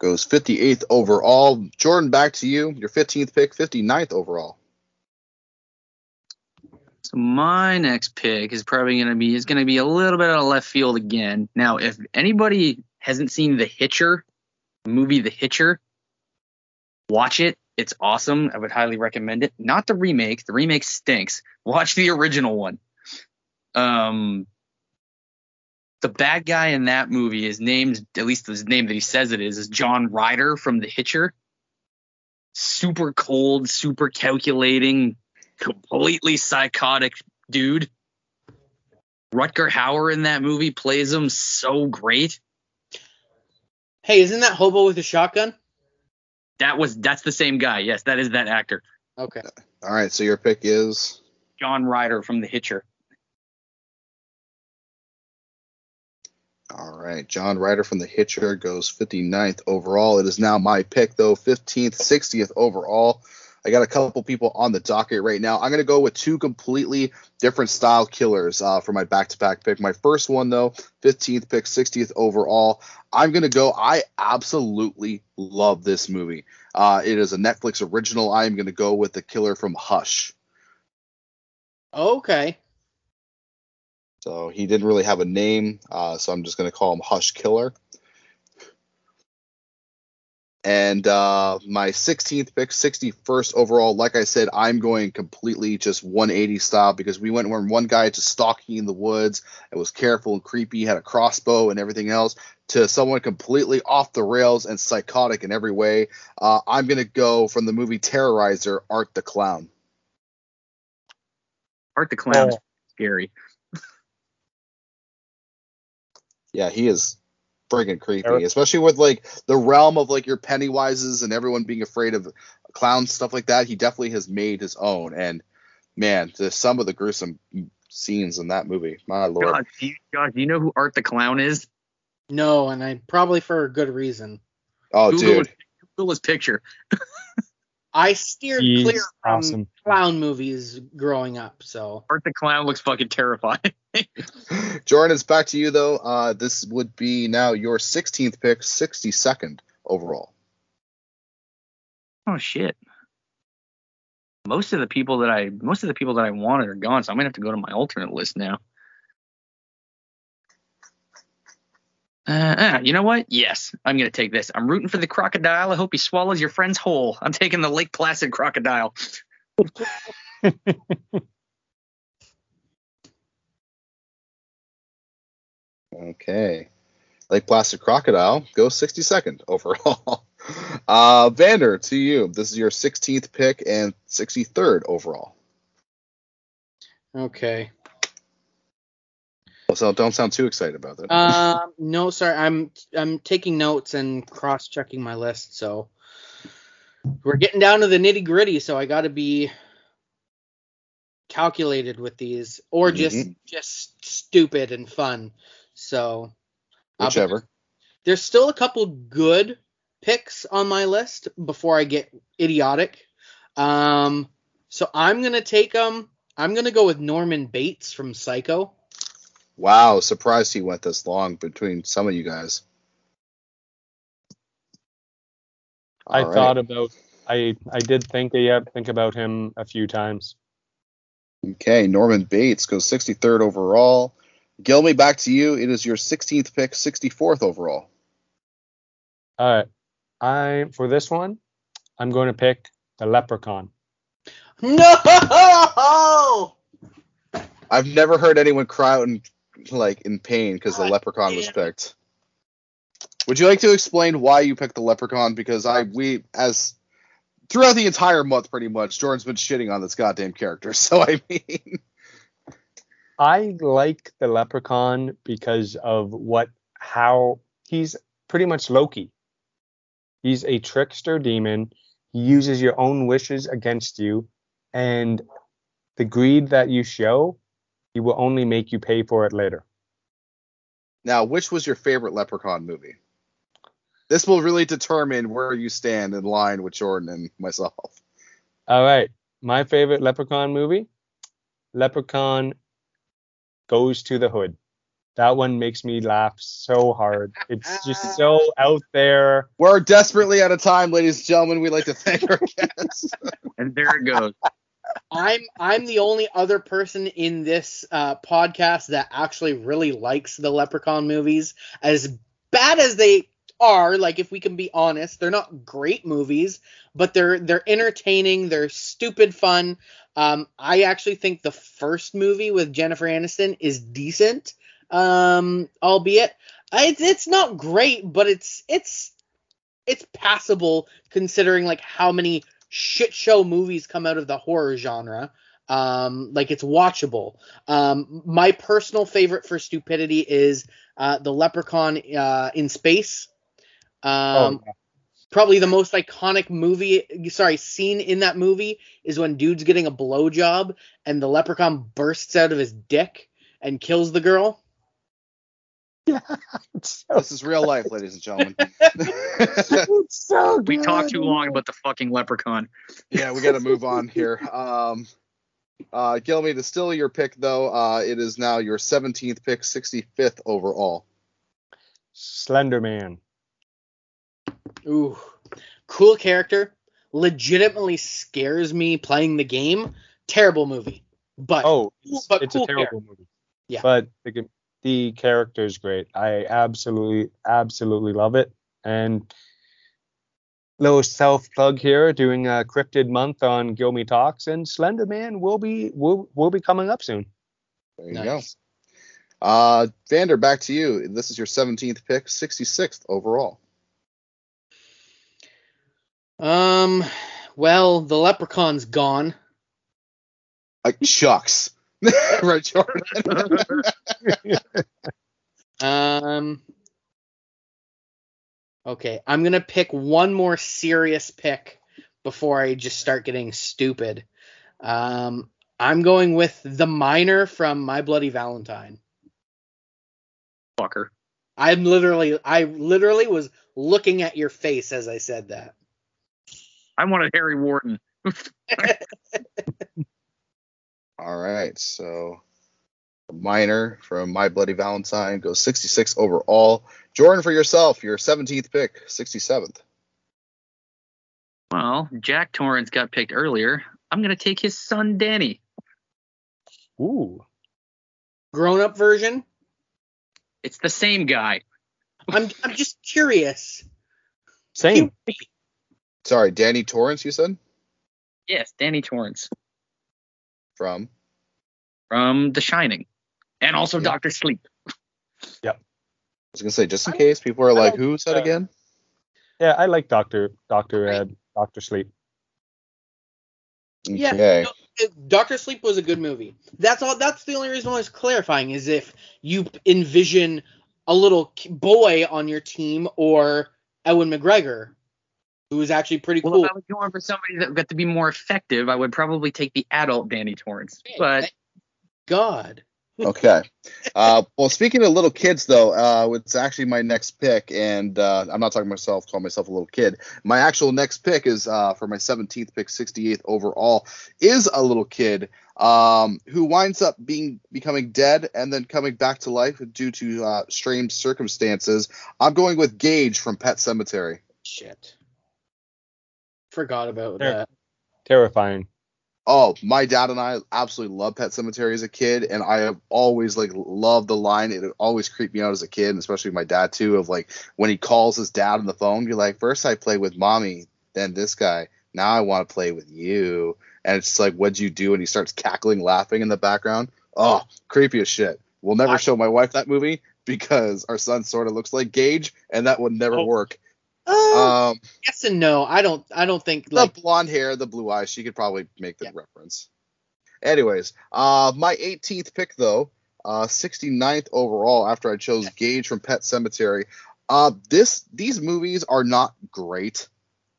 goes 58th overall. Jordan, back to you. Your 15th pick, 59th overall. So my next pick is probably going to be a little bit out of left field again. Now, if anybody hasn't seen The Hitcher, watch it. It's awesome. I would highly recommend it. Not the remake. The remake stinks. Watch the original one. The bad guy in that movie, his name's, at least his name that he says it is John Ryder from The Hitcher. Super cold, super calculating, completely psychotic dude. Rutger Hauer in that movie plays him so great. Hey, isn't that Hobo with a Shotgun? That's the same guy. Yes, that is that actor. Okay. All right, so your pick is? John Ryder from The Hitcher. All right, John Ryder from The Hitcher goes 59th overall. It is now my pick, though, 15th, 60th overall. I got a couple people on the docket right now. I'm going to go with two completely different style killers for my back-to-back pick. My first one, though, 15th pick, 60th overall. I'm going to go. I absolutely love this movie. It is a Netflix original. I am going to go with the killer from Hush. Okay. So he didn't really have a name, so I'm just going to call him Hush Killer. And my 16th pick, 61st overall, like I said, I'm going completely just 180 style because we went from one guy just stalking in the woods and was careful and creepy, had a crossbow and everything else, to someone completely off the rails and psychotic in every way. I'm going to go from the movie Terrorizer, Art the Clown. Art the Clown is scary. Yeah, he is friggin' creepy, especially with like the realm of like your Pennywises and everyone being afraid of clowns, stuff like that. He definitely has made his own. And man, there's some of the gruesome scenes in that movie. My lord. God, do you know who Art the Clown is? No, and I probably for a good reason. Oh, dude. Google his picture. I steered clear from clown movies growing up, so. Art the Clown looks fucking terrifying. Jordan, it's back to you, though. This would be now your 16th pick, 62nd overall. Oh, shit. Most of the people that I wanted are gone, so I'm going to have to go to my alternate list now. You know what? Yes, I'm going to take this. I'm rooting for the crocodile. I hope he swallows your friend's whole. I'm taking the Lake Placid crocodile. Okay. Lake Placid crocodile goes 62nd overall. Vander, to you. This is your 16th pick and 63rd overall. Okay. So don't sound too excited about that. No, sorry. I'm taking notes and cross-checking my list. So we're getting down to the nitty-gritty. So I got to be calculated with these, or just stupid and fun. So whichever. There's still a couple good picks on my list before I get idiotic. So I'm gonna take them. I'm gonna go with Norman Bates from Psycho. Wow, surprised he went this long between some of you guys. All right. I did think about him a few times. Okay, Norman Bates goes 63rd overall. Gilmy, back to you. It is your 16th pick, 64th overall. All right. For this one, I'm going to pick the Leprechaun. No! I've never heard anyone cry out in pain because the Leprechaun was picked. Would you like to explain why you picked the Leprechaun? Because throughout the entire month, pretty much, Jordan's been shitting on this goddamn character. So I mean, I like the Leprechaun because of how he's pretty much Loki. He's a trickster demon. He uses your own wishes against you, and the greed that you show, he will only make you pay for it later. Now, which was your favorite Leprechaun movie? This will really determine where you stand in line with Jordan and myself. All right. My favorite Leprechaun movie, Leprechaun Goes to the Hood. That one makes me laugh so hard. It's just so out there. We're desperately out of time, ladies and gentlemen. We'd like to thank our guests. And there it goes. I'm the only other person in this podcast that actually really likes the Leprechaun movies. As bad as they are, like, if we can be honest, they're not great movies, but they're entertaining, they're stupid fun. I actually think the first movie with Jennifer Aniston is decent, albeit it's not great, but it's passable considering, like, how many shit show movies come out of the horror genre. Like, it's watchable. My personal favorite for stupidity is the Leprechaun in Space. Probably the most iconic scene in that movie is when dude's getting a blowjob and the leprechaun bursts out of his dick and kills the girl. This is real life, ladies and gentlemen. We talked too long about the fucking leprechaun. Yeah, we got to move on here. Gilmy, to steal your pick, though, it is now your 17th pick, 65th overall. Slender Man. Ooh, cool character. Legitimately scares me playing the game. Terrible movie, but it's a terrible movie. Yeah, but the character's great. I absolutely love it. And little self plug here, doing a cryptid month on Gilmy Talks, and Slender Man will be coming up soon. There you go. Vander, back to you. This is your 17th pick, 66th overall. Well, the leprechaun's gone. Like shucks. Right, Jordan. Okay, I'm going to pick one more serious pick before I just start getting stupid. I'm going with the Miner from My Bloody Valentine. Fucker. I literally was looking at your face as I said that. I wanted Harry Warden. All right, so Miner from My Bloody Valentine goes 66 overall. Jordan, for yourself, your 17th pick, 67th. Well, Jack Torrance got picked earlier. I'm going to take his son, Danny. Ooh. Grown-up version? It's the same guy. I'm just curious. Same. Sorry, Danny Torrance, you said? Yes, Danny Torrance. From The Shining. And also Dr. Sleep. Yep. I was going to say, just in case people are like, who's that again? Yeah, I like Dr. Sleep. Okay. Yeah, Dr. Sleep was a good movie. That's all. That's the only reason I was clarifying, is if you envision a little boy on your team or Ewan McGregor, who was actually pretty cool. Well, if I was going for somebody that got to be more effective, I would probably take the adult Danny Torrance. But God. Okay. Well, speaking of little kids, though, it's actually my next pick, and I'm not calling myself a little kid. My actual next pick is for my 17th pick, 68th overall, is a little kid who winds up becoming dead and then coming back to life due to strange circumstances. I'm going with Gage from Pet Sematary. Shit. Forgot about that. Terrifying. Oh, my dad and I absolutely loved Pet Sematary as a kid, and I have always loved the line. It always creeped me out as a kid, and especially my dad too, of when he calls his dad on the phone, you're like, first I play with mommy, then this guy, now I want to play with you. And it's just like, what'd you do? And he starts cackling, laughing in the background. Oh, creepy as shit. We'll never show my wife that movie because our son sort of looks like Gage, and that would never work. Yes and no. I don't think the blonde hair, the blue eyes, she could probably make the reference. Anyways, my 18th pick, though, 69th overall, after I chose Gage from Pet Sematary. These movies are not great.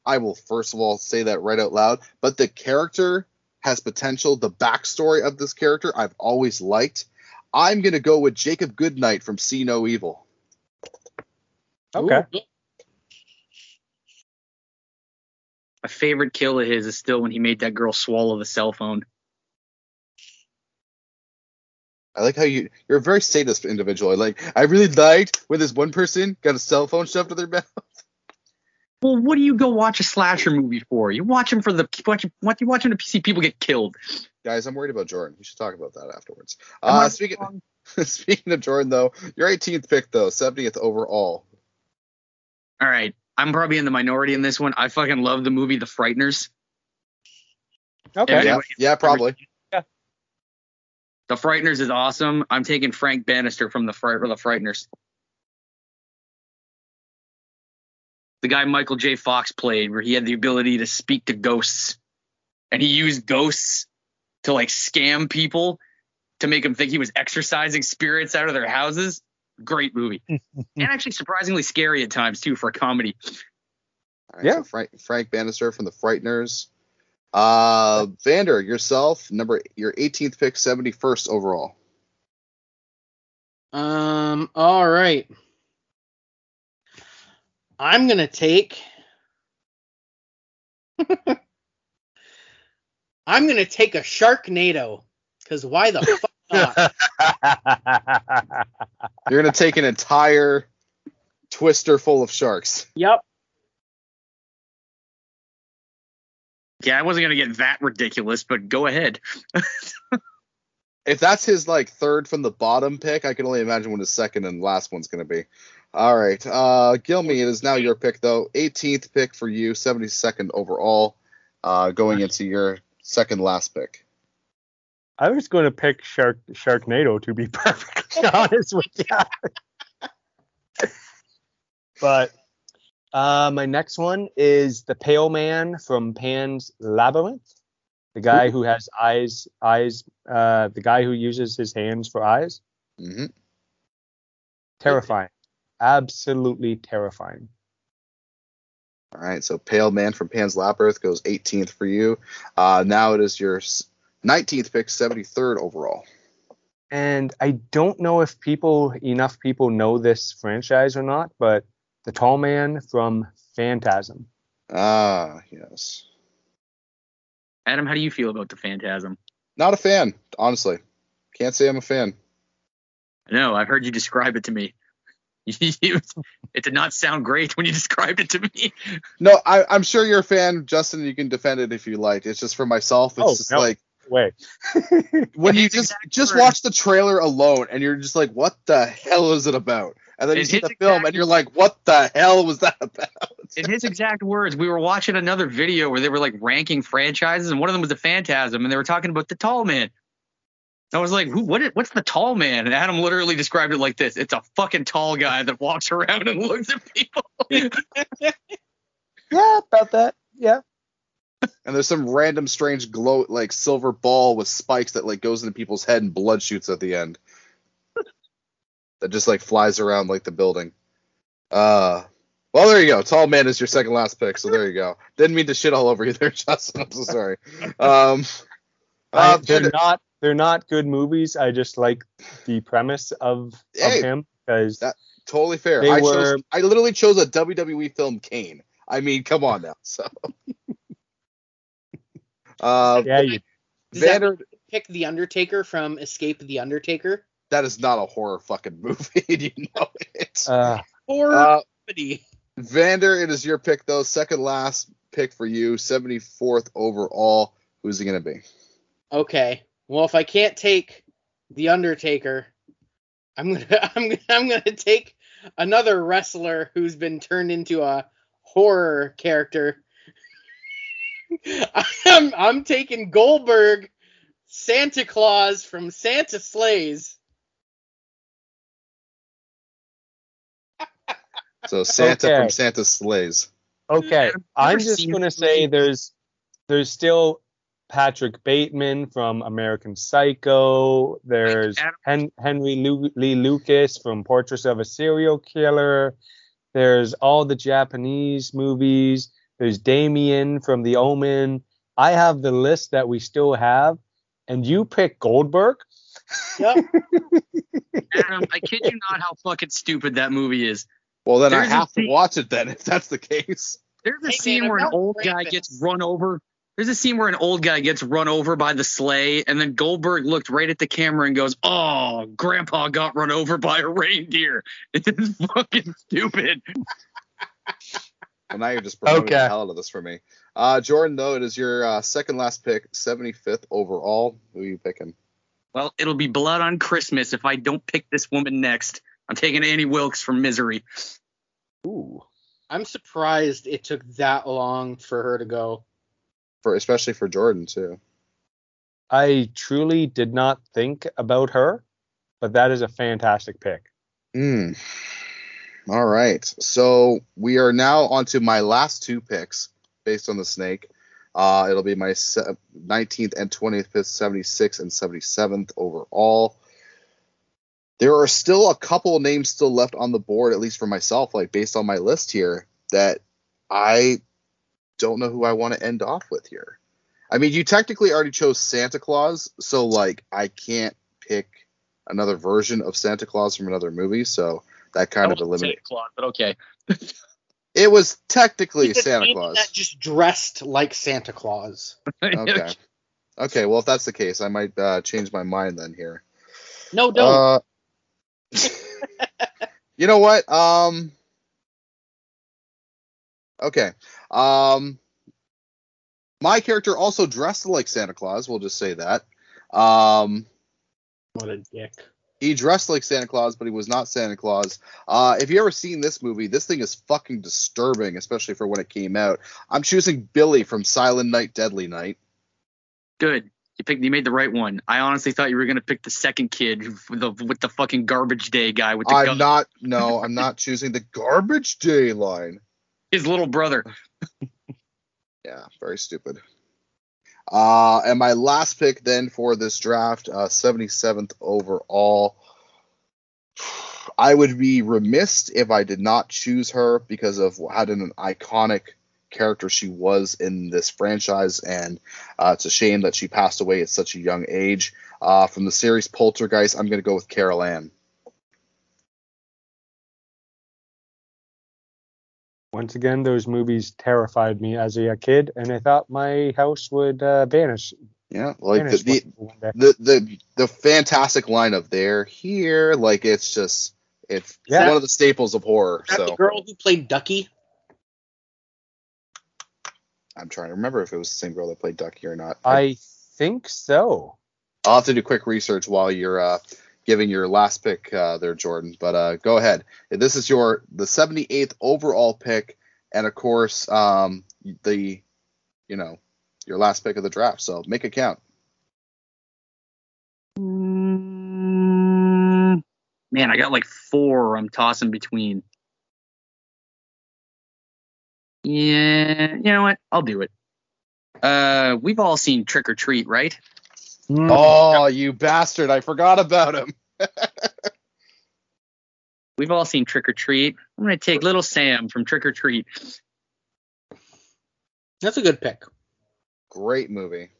I will first of all say that right out loud, but the character has potential. The backstory of this character I've always liked. I'm gonna go with Jacob Goodnight from See No Evil. Okay. Ooh. My favorite kill of his is still when he made that girl swallow the cell phone. I like how you're a very sadist individual. I really liked when this one person got a cell phone shoved to their mouth. Well, what do you go watch a slasher movie for? You watch him to see people get killed. Guys, I'm worried about Jordan. We should talk about that afterwards. Speaking of Jordan, though, your 18th pick, though, 70th overall. all right, I'm probably in the minority in this one. I fucking love the movie The Frighteners. Okay. Yeah, probably. Yeah. The Frighteners is awesome. I'm taking Frank Bannister from The Frighteners. The guy Michael J. Fox played, where he had the ability to speak to ghosts, and he used ghosts to like scam people to make them think he was exorcising spirits out of their houses. Great movie. And actually surprisingly scary at times too for a comedy. All right, yeah. So Frank Bannister from The Frighteners. Vander, yourself, your 18th pick, 71st overall. All right. I'm going to take a Sharknado, because why the fuck not? You're going to take an entire Twister full of sharks. Yep. Yeah, I wasn't going to get that ridiculous, but go ahead. If that's his, like, third from the bottom pick, I can only imagine what his second and last one's going to be. All right. Gilmy, it is now your pick, though. 18th pick for you, 72nd overall, going into your second last pick. I was going to pick Sharknado, to be perfectly honest with you. But my next one is the Pale Man from Pan's Labyrinth. The guy who has eyes, the guy who uses his hands for eyes. Mm-hmm. Terrifying. Absolutely terrifying. All right, so Pale Man from Pan's Labyrinth goes 18th for you. Now it is your 19th pick, 73rd overall. And I don't know if enough people know this franchise or not, but the Tall Man from Phantasm. Ah, yes. Adam, how do you feel about the Phantasm? Not a fan, honestly. Can't say I'm a fan. No, I've heard you describe it to me. It did not sound great when you described it to me. No, I'm sure you're a fan, Justin. You can defend it if you like. It's just for myself. It's like way. When you just watch the trailer alone, and you're just like, "What the hell is it about?" And then you see the film, and you're like, "What the hell was that about?" In his exact words, we were watching another video where they were like ranking franchises, and one of them was the Phantasm, and they were talking about the Tall Man. I was like, what's the Tall Man? And Adam literally described it like this. It's a fucking tall guy that walks around and looks at people. Yeah, about that. Yeah. And there's some random strange glow, like silver ball with spikes that like goes into people's head and blood shoots at the end. That just like flies around like the building. Well, there you go. Tall Man is your second last pick. So there you go. Didn't mean to shit all over you there, Justin. I'm so sorry. They're not good movies. I just like the premise of him, because that's totally fair. I literally chose a WWE film, Kane. I mean, come on now. So, Vander, pick the Undertaker from Escape the Undertaker. That is not a horror fucking movie. You know it. Horror comedy. Vander, it is your pick though. Second last pick for you, 74th overall. Who's it gonna be? Okay. Well, if I can't take the Undertaker, I'm gonna take another wrestler who's been turned into a horror character. I'm taking Goldberg, Santa Claus from Santa Slays. So Santa from Santa Slays. Okay, I'm just gonna say there's still Patrick Bateman from American Psycho. There's Henry Lee Lucas from Portrait of a Serial Killer. There's all the Japanese movies. There's Damien from The Omen. I have the list that we still have, and you pick Goldberg? Yep. Adam, I kid you not how fucking stupid that movie is. Well, then I have to watch it then, if that's the case. There's a scene where an old guy gets run over. There's a scene where an old guy gets run over by the sleigh, and then Goldberg looked right at the camera and goes, "Oh, Grandpa got run over by a reindeer." It's fucking stupid. Well, now you're just promoting the hell out of this for me. Jordan, though, it is your second last pick, 75th overall. Who are you picking? Well, it'll be blood on Christmas if I don't pick this woman next. I'm taking Annie Wilkes from Misery. Ooh. I'm surprised it took that long for her to go. Especially for Jordan, too. I truly did not think about her, but that is a fantastic pick. All right. So we are now onto my last two picks based on the snake. It'll be my 19th and 25th, 76th and 77th overall. There are still a couple names still left on the board, at least for myself, like based on my list here, that I don't know who I want to end off with here. I mean, you technically already chose Santa Claus, so like I can't pick another version of Santa Claus from another movie, so that kind of eliminates Santa Claus. But okay, it was technically Santa Claus that just dressed like Santa Claus. Okay. Well, if that's the case, I might change my mind then here. No, don't. You know what? Okay. My character also dressed like Santa Claus. We'll just say that. What a dick. He dressed like Santa Claus, but he was not Santa Claus. If you ever seen this movie, this thing is fucking disturbing, especially for when it came out. I'm choosing Billy from Silent Night, Deadly Night. Good. You made the right one. I honestly thought you were going to pick the second kid with the fucking Garbage Day guy. With the I'm not choosing the Garbage Day line. His little brother. Yeah, very stupid. And my last pick then for this draft, 77th overall. I would be remiss if I did not choose her because of how an iconic character she was in this franchise, and it's a shame that she passed away at such a young age. From the series Poltergeist, I'm going to go with Carol Ann. Once again, those movies terrified me as a kid, and I thought my house would vanish. Yeah, like vanish the fantastic line of "they're here," like it's one of the staples of horror. So the girl who played Ducky. I'm trying to remember if it was the same girl that played Ducky or not. I think so. I'll have to do quick research while you're giving your last pick there, Jordan. But go ahead. This is the 78th overall pick, and of course your last pick of the draft. So make it count. Man, I got like four I'm tossing between. Yeah, you know what? I'll do it. We've all seen Trick or Treat, right? Oh, you bastard. I forgot about him. We've all seen Trick or Treat. I'm going to take Little Sam from Trick or Treat. That's a good pick. Great movie.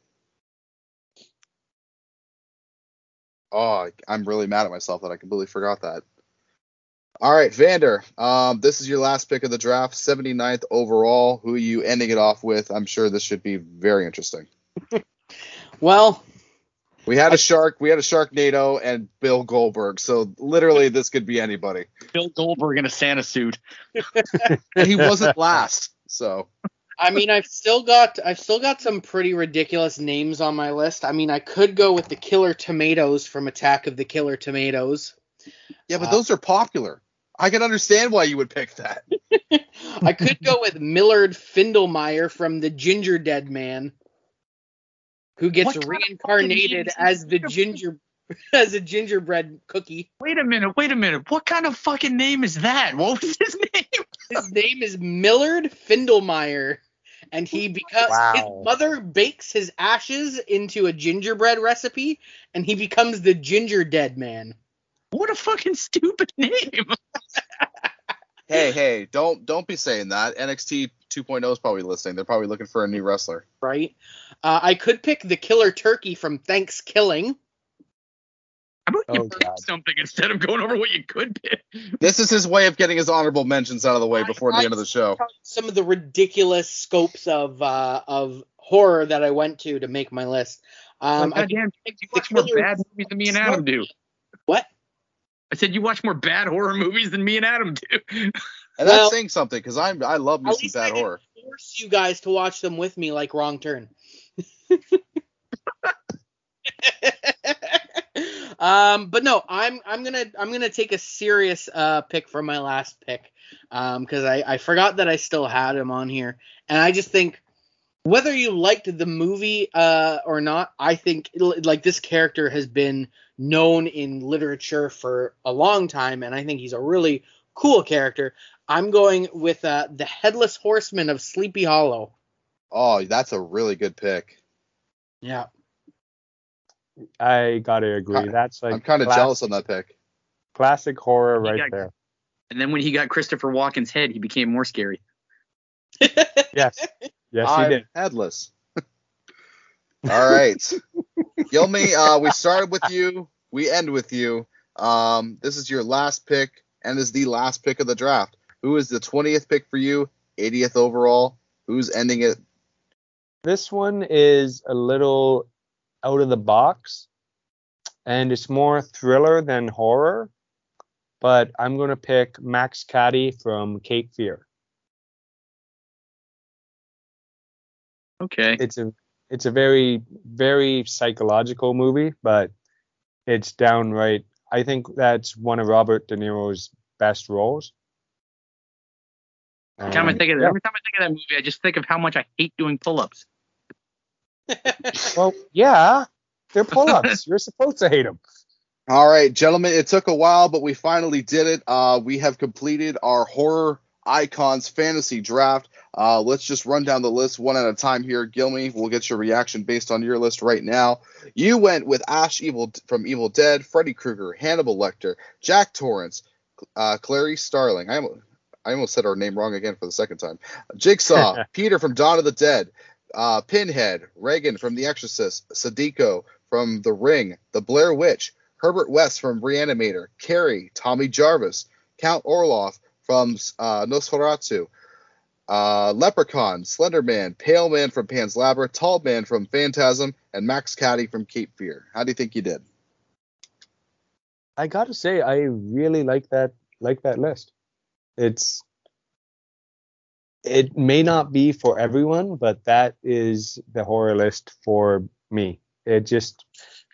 Oh, I'm really mad at myself that I completely forgot that. All right, Vander, this is your last pick of the draft, 79th overall. Who are you ending it off with? I'm sure this should be very interesting. Well, we had a shark. We had a Sharknado and Bill Goldberg. So literally this could be anybody. Bill Goldberg in a Santa suit. And he wasn't last. So, I mean, I've still got some pretty ridiculous names on my list. I mean, I could go with the Killer Tomatoes from Attack of the Killer Tomatoes. Yeah, but those are popular. I can understand why you would pick that. I could go with Millard Findlemeyer from The Ginger Dead Man, who gets reincarnated as the ginger as a gingerbread cookie. Wait a minute. What kind of fucking name is that? What was his name? His name is Millard Findlemeyer, and he becomes his mother bakes his ashes into a gingerbread recipe, and he becomes the Ginger Dead Man. What a fucking stupid name. Hey, don't be saying that. NXT 2.0 is probably listening. They're probably looking for a new wrestler. Right. I could pick the Killer Turkey from Thanksgiving. How about you pick something instead of going over what you could pick? This is his way of getting his honorable mentions out of the way before the end of the show. Some of the ridiculous scopes of horror that I went to make my list. You watch more bad movies than me and Adam do. What? I said you watch more bad horror movies than me and Adam do. And that's saying something, because I love me some bad horror. I didn't force you guys to watch them with me like Wrong Turn. But no, I'm gonna take a serious pick for my last pick, because I forgot that I still had him on here, and I just think whether you liked the movie or not, I think like this character has been known in literature for a long time, and I think he's a really cool character. I'm going with the Headless Horseman of Sleepy Hollow. Oh, that's a really good pick. Yeah. I gotta agree. That's like I'm kind of jealous on that pick. Classic horror right there. And then when he got Christopher Walken's head, he became more scary. Yes, I'm he did. Headless. All right, Gilmy. We started with you. We end with you. This is your last pick, and is the last pick of the draft. Who is the 20th pick for you? 80th overall. Who's ending it? This one is a little out of the box, and it's more thriller than horror, but I'm going to pick Max Cady from Cape Fear. Okay. It's a very, very psychological movie, but it's downright, I think that's one of Robert De Niro's best roles. Every time I think of that movie, I just think of how much I hate doing pull-ups. Well, yeah, they're pull-ups. You're supposed to hate them. All right, gentlemen, it took a while, but we finally did it. We have completed our Horror Icons Fantasy Draft. Let's just run down the list one at a time here. Gilmy, we'll get your reaction based on your list right now. You went with Ash from Evil Dead, Freddy Krueger, Hannibal Lecter, Jack Torrance, Clary Starling. I almost said her name wrong again for the second time. Jigsaw, Peter from Dawn of the Dead, Pinhead, Regan from The Exorcist, Sadiko from The Ring, The Blair Witch, Herbert West from Reanimator, Carrie, Tommy Jarvis, Count Orloff from Nosferatu, Leprechaun, Slender Man, Pale Man from Pan's Labyrinth, Tall Man from Phantasm, and Max Cady from Cape Fear. How do you think you did? I gotta say, I really like that list. It may not be for everyone, but that is the horror list for me. It just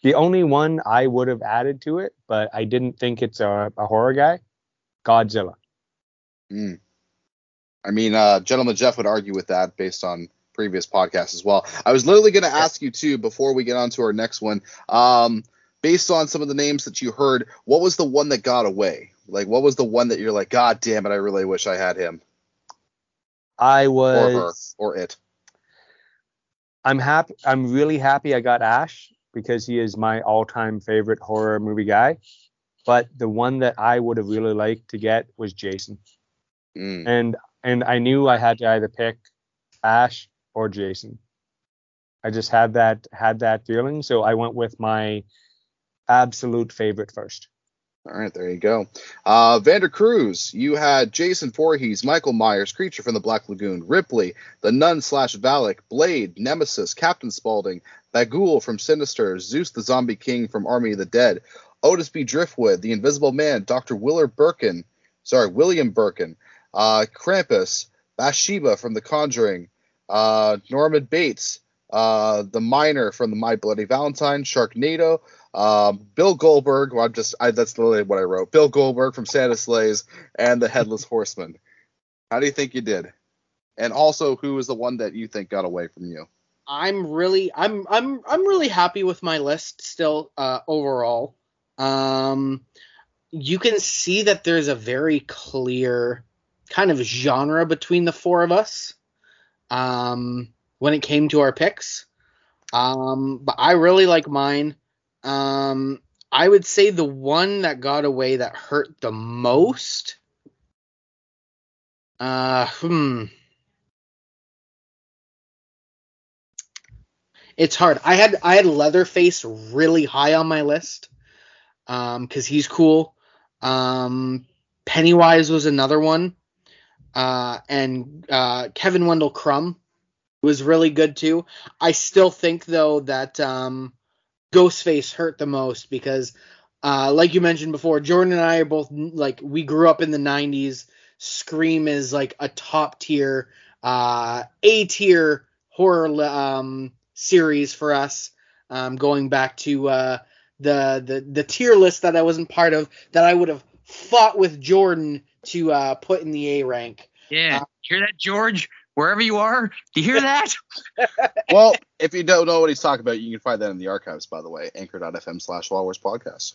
the only one I would have added to it, but I didn't think it's a horror guy. Godzilla. Mm. I mean, Gentleman Jeff would argue with that based on previous podcasts as well. I was literally going to ask you too before we get on to our next one. Based on some of the names that you heard, what was the one that got away? Like, what was the one that you're like, God damn it, I really wish I had him. I was or her or it. I'm really happy I got Ash because he is my all-time favorite horror movie guy. But the one that I would have really liked to get was Jason. Mm. And I knew I had to either pick Ash or Jason. I just had that feeling, so I went with my absolute favorite first. All right, there you go. Vander Cruz, you had Jason Voorhees, Michael Myers, Creature from the Black Lagoon, Ripley, The Nun / Valak, Blade, Nemesis, Captain Spaulding, Bagul from Sinister, Zeus the Zombie King from Army of the Dead, Otis B. Driftwood, The Invisible Man, Dr. William Birkin, Krampus, Bathsheba from The Conjuring, Norman Bates, The Miner from the My Bloody Valentine, Sharknado, Bill Goldberg. Well, that's literally what I wrote. Bill Goldberg from Santa Slays and the Headless Horseman. How do you think you did? And also, who is the one that you think got away from you? I'm really happy with my list still overall. You can see that there's a very clear kind of genre between the four of us. When it came to our picks. But I really like mine. I would say the one that got away that hurt the most. It's hard. I had Leatherface really high on my list. 'Cause he's cool. Pennywise was another one. And Kevin Wendell Crumb was really good too. I still think though that Ghostface hurt the most because, like you mentioned before, Jordan and I are both like we grew up in the '90s. Scream is like a top tier, A tier horror series for us. Going back to the tier list that I wasn't part of that I would have fought with Jordan to put in the A rank. Yeah, hear that, George? Wherever you are, do you hear that? Well, if you don't know what he's talking about, you can find that in the archives, by the way, anchor.fm/Schwall Wars podcast.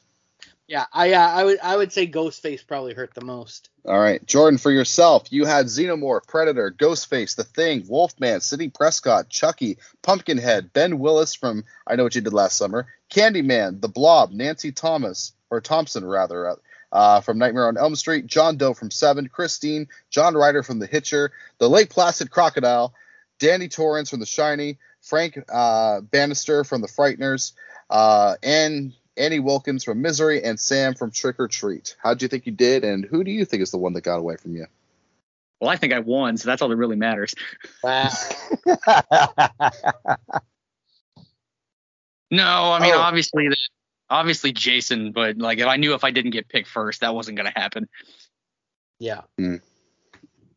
Yeah, I would say Ghostface probably hurt the most. All right, Jordan, for yourself, you had Xenomorph, Predator, Ghostface, The Thing, Wolfman, Sidney Prescott, Chucky, Pumpkinhead, Ben Willis from I Know What You Did Last Summer, Candyman, The Blob, Nancy Thomas, or Thompson rather, from Nightmare on Elm Street, John Doe from Seven, Christine, John Ryder from The Hitcher, The Lake Placid Crocodile, Danny Torrance from The Shiny, Frank Bannister from The Frighteners, and Annie Wilkins from Misery, and Sam from Trick or Treat. How do you think you did, and who do you think is the one that got away from you? Well, I think I won, so that's all that really matters. Wow. No, I mean, obviously Jason, but like, if I didn't get picked first, that wasn't going to happen. Yeah. Mm.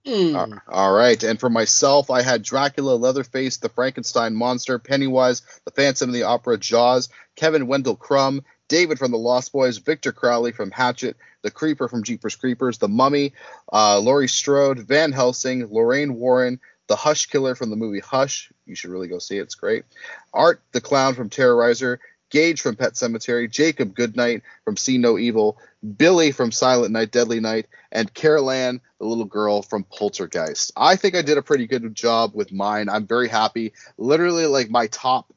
Mm. All right. And for myself, I had Dracula, Leatherface, the Frankenstein monster, Pennywise, the Phantom of the Opera, Jaws, Kevin Wendell Crumb, David from the Lost Boys, Victor Crowley from Hatchet, the Creeper from Jeepers Creepers, the Mummy, Laurie Strode, Van Helsing, Lorraine Warren, the Hush Killer from the movie Hush. You should really go see it. It's great. Art the Clown from Terrorizer, Gage from Pet Cemetery, Jacob Goodnight from See No Evil, Billy from Silent Night, Deadly Night, and Carol Ann, the little girl from Poltergeist. I think I did a pretty good job with mine. I'm very happy. Literally, like, my top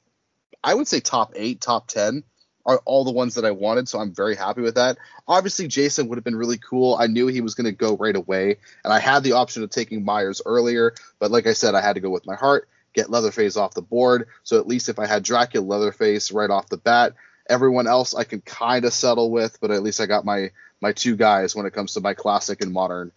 8, top 10 are all the ones that I wanted, so I'm very happy with that. Obviously, Jason would have been really cool. I knew he was going to go right away, and I had the option of taking Myers earlier, but like I said, I had to go with my heart. Get Leatherface off the board, so at least if I had Dracula, Leatherface right off the bat, everyone else I can kind of settle with, but at least I got my two guys when it comes to my classic and modern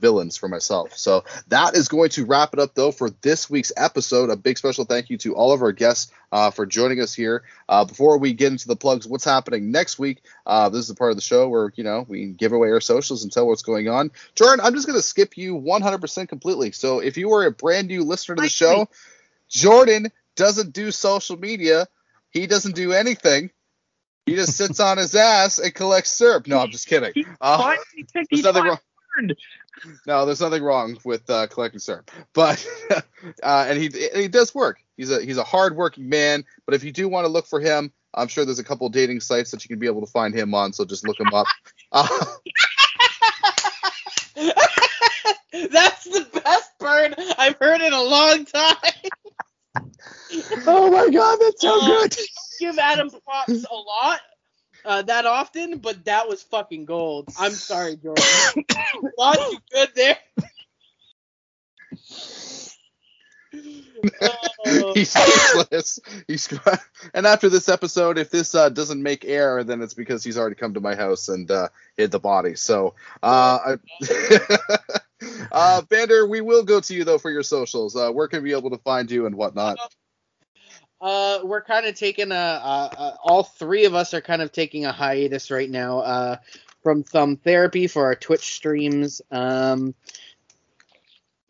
villains for myself. So that is going to wrap it up, though, for this week's episode. A big special thank you to all of our guests for joining us here. Before we get into the plugs, what's happening next week, this is the part of the show where, you know, we give away our socials and tell what's going on. Jordan, I'm just going to skip you 100% completely. So if you were a brand new listener to the show, Jordan doesn't do social media. He doesn't do anything. He just sits on his ass and collects syrup. No, I'm just kidding. There's nothing wrong with collecting syrup. But and he does work. He's a hard-working man. But if you do want to look for him, I'm sure there's a couple of dating sites that you can be able to find him on. So just look him up. That's the best bird I've heard in a long time. Oh my God, that's so good. Give Adam props a lot that often, but that was fucking gold. I'm sorry, Jordan. Lost you good there. He's useless. And after this episode, if this doesn't make air, then it's because he's already come to my house and hid the body. So Vander, we will go to you though for your socials. Where can we be able to find you and whatnot? We're kind of taking all three of us are kind of taking a hiatus right now from Thumb Therapy for our Twitch streams. We've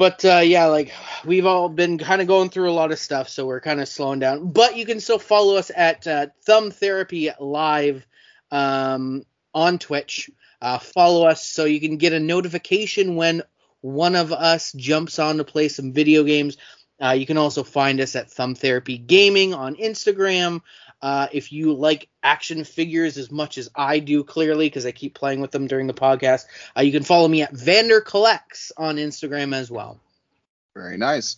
all been kind of going through a lot of stuff, so we're kind of slowing down. But you can still follow us at Thumb Therapy Live on Twitch. Follow us so you can get a notification when one of us jumps on to play some video games. You can also find us at Thumb Therapy Gaming on Instagram. If you like action figures as much as I do, clearly, because I keep playing with them during the podcast, you can follow me at Vander Collects on Instagram as well. Very nice.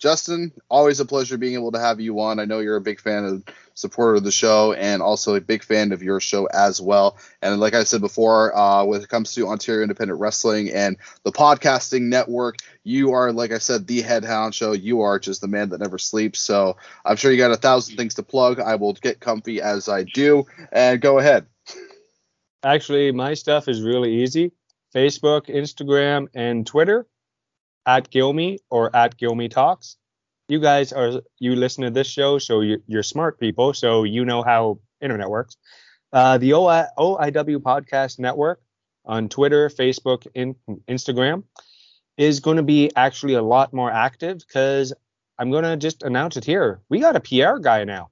Justin, always a pleasure being able to have you on. I know you're a big fan and supporter of the show and also a big fan of your show as well. And like I said before, when it comes to Ontario Independent Wrestling and the podcasting network, you are, like I said, the headhound show. You are just the man that never sleeps. So I'm sure you got 1,000 things to plug. I will get comfy as I do. And go ahead. Actually, my stuff is really easy. Facebook, Instagram, and Twitter. At Gilmy or at Gilmy Talks. You guys you listen to this show, so you're smart people, so you know how internet works. The OIW Podcast Network on Twitter, Facebook, Instagram is going to be actually a lot more active because I'm going to just announce it here. We got a PR guy now.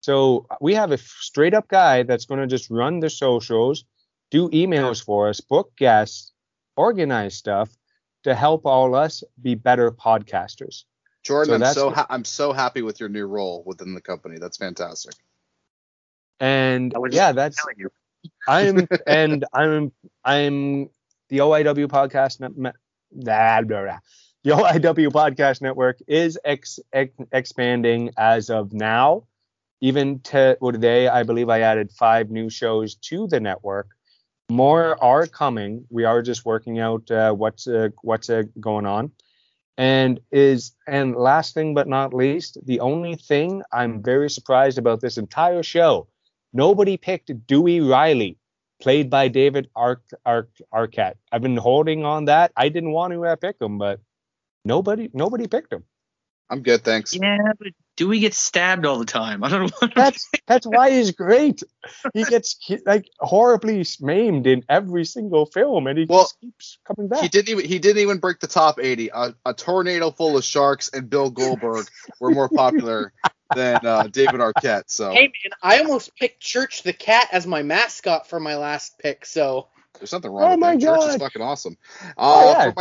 So we have a straight up guy that's going to just run the socials, do emails for us, book guests, organize stuff to help all us be better podcasters. Jordan, I'm so happy with your new role within the company. That's fantastic. And yeah, that's I'm the OIW podcast the OIW podcast network is expanding as of now. Even today, I believe I added 5 new shows to the network. More are coming. We are just working out what's going on. And last thing but not least, the only thing I'm very surprised about this entire show, nobody picked Dewey Riley, played by David Arquette. I've been holding on that. I didn't want to pick him, but nobody picked him. I'm good, thanks. Yeah, but Dewey gets stabbed all the time. I don't know. That's why he's great. He gets like horribly maimed in every single film, and he just keeps coming back. He didn't even break the top 80. A tornado full of sharks and Bill Goldberg were more popular than David Arquette. So hey man, I almost picked Church the Cat as my mascot for my last pick. So there's nothing wrong with that. God. Church is fucking awesome. Yeah.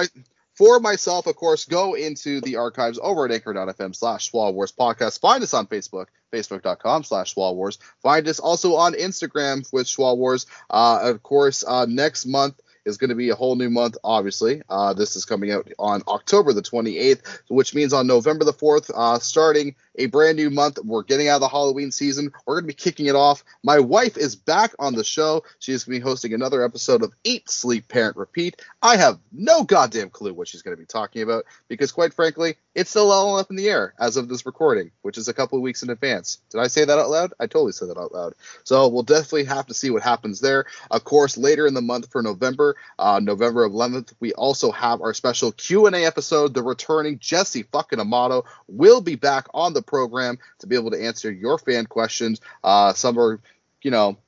For myself, of course, go into the archives over at anchor.fm/Schwall Wars podcast. Find us on Facebook, facebook.com/Schwall Wars. Find us also on Instagram with Schwall Wars. Of course, next month is going to be a whole new month, obviously. This is coming out on October the 28th, which means on November the 4th, starting a brand new month. We're getting out of the Halloween season. We're going to be kicking it off. My wife is back on the show. She's going to be hosting another episode of Eat, Sleep, Parent, Repeat. I have no goddamn clue what she's going to be talking about because, quite frankly, it's still all up in the air as of this recording, which is a couple of weeks in advance. Did I say that out loud? I totally said that out loud. So we'll definitely have to see what happens there. Of course, later in the month for November, November 11th, we also have our special Q&A episode. The returning Jesse fucking Amato will be back on the program to be able to answer your fan questions. Some are,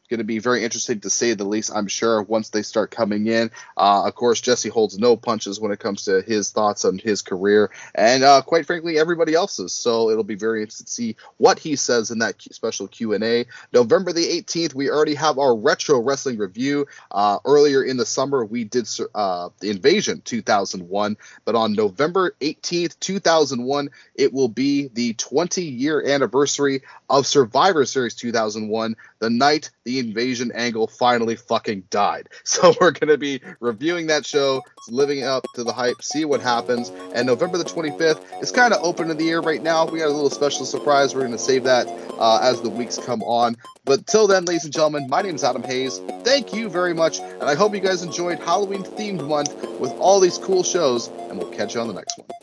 going to be very interesting to say the least, I'm sure, once they start coming in. Of course, Jesse holds no punches when it comes to his thoughts on his career and, quite frankly, everybody else's. So it'll be very interesting to see what he says in that special Q&A. November the 18th, we already have our retro wrestling review. Earlier in the summer, we did the Invasion 2001, but on November 18th, 2001, it will be the 20-year anniversary of Survivor Series 2001, the night the Invasion angle finally fucking died. So we're going to be reviewing that show, living up to the hype, see what happens. And November the 25th is kind of open in the air right now. We got a little special surprise. We're going to save that as the weeks come on. But till then, ladies and gentlemen, my name is Adam Hayes. Thank you very much, and I hope you guys enjoyed Halloween themed month with all these cool shows, and we'll catch you on the next one.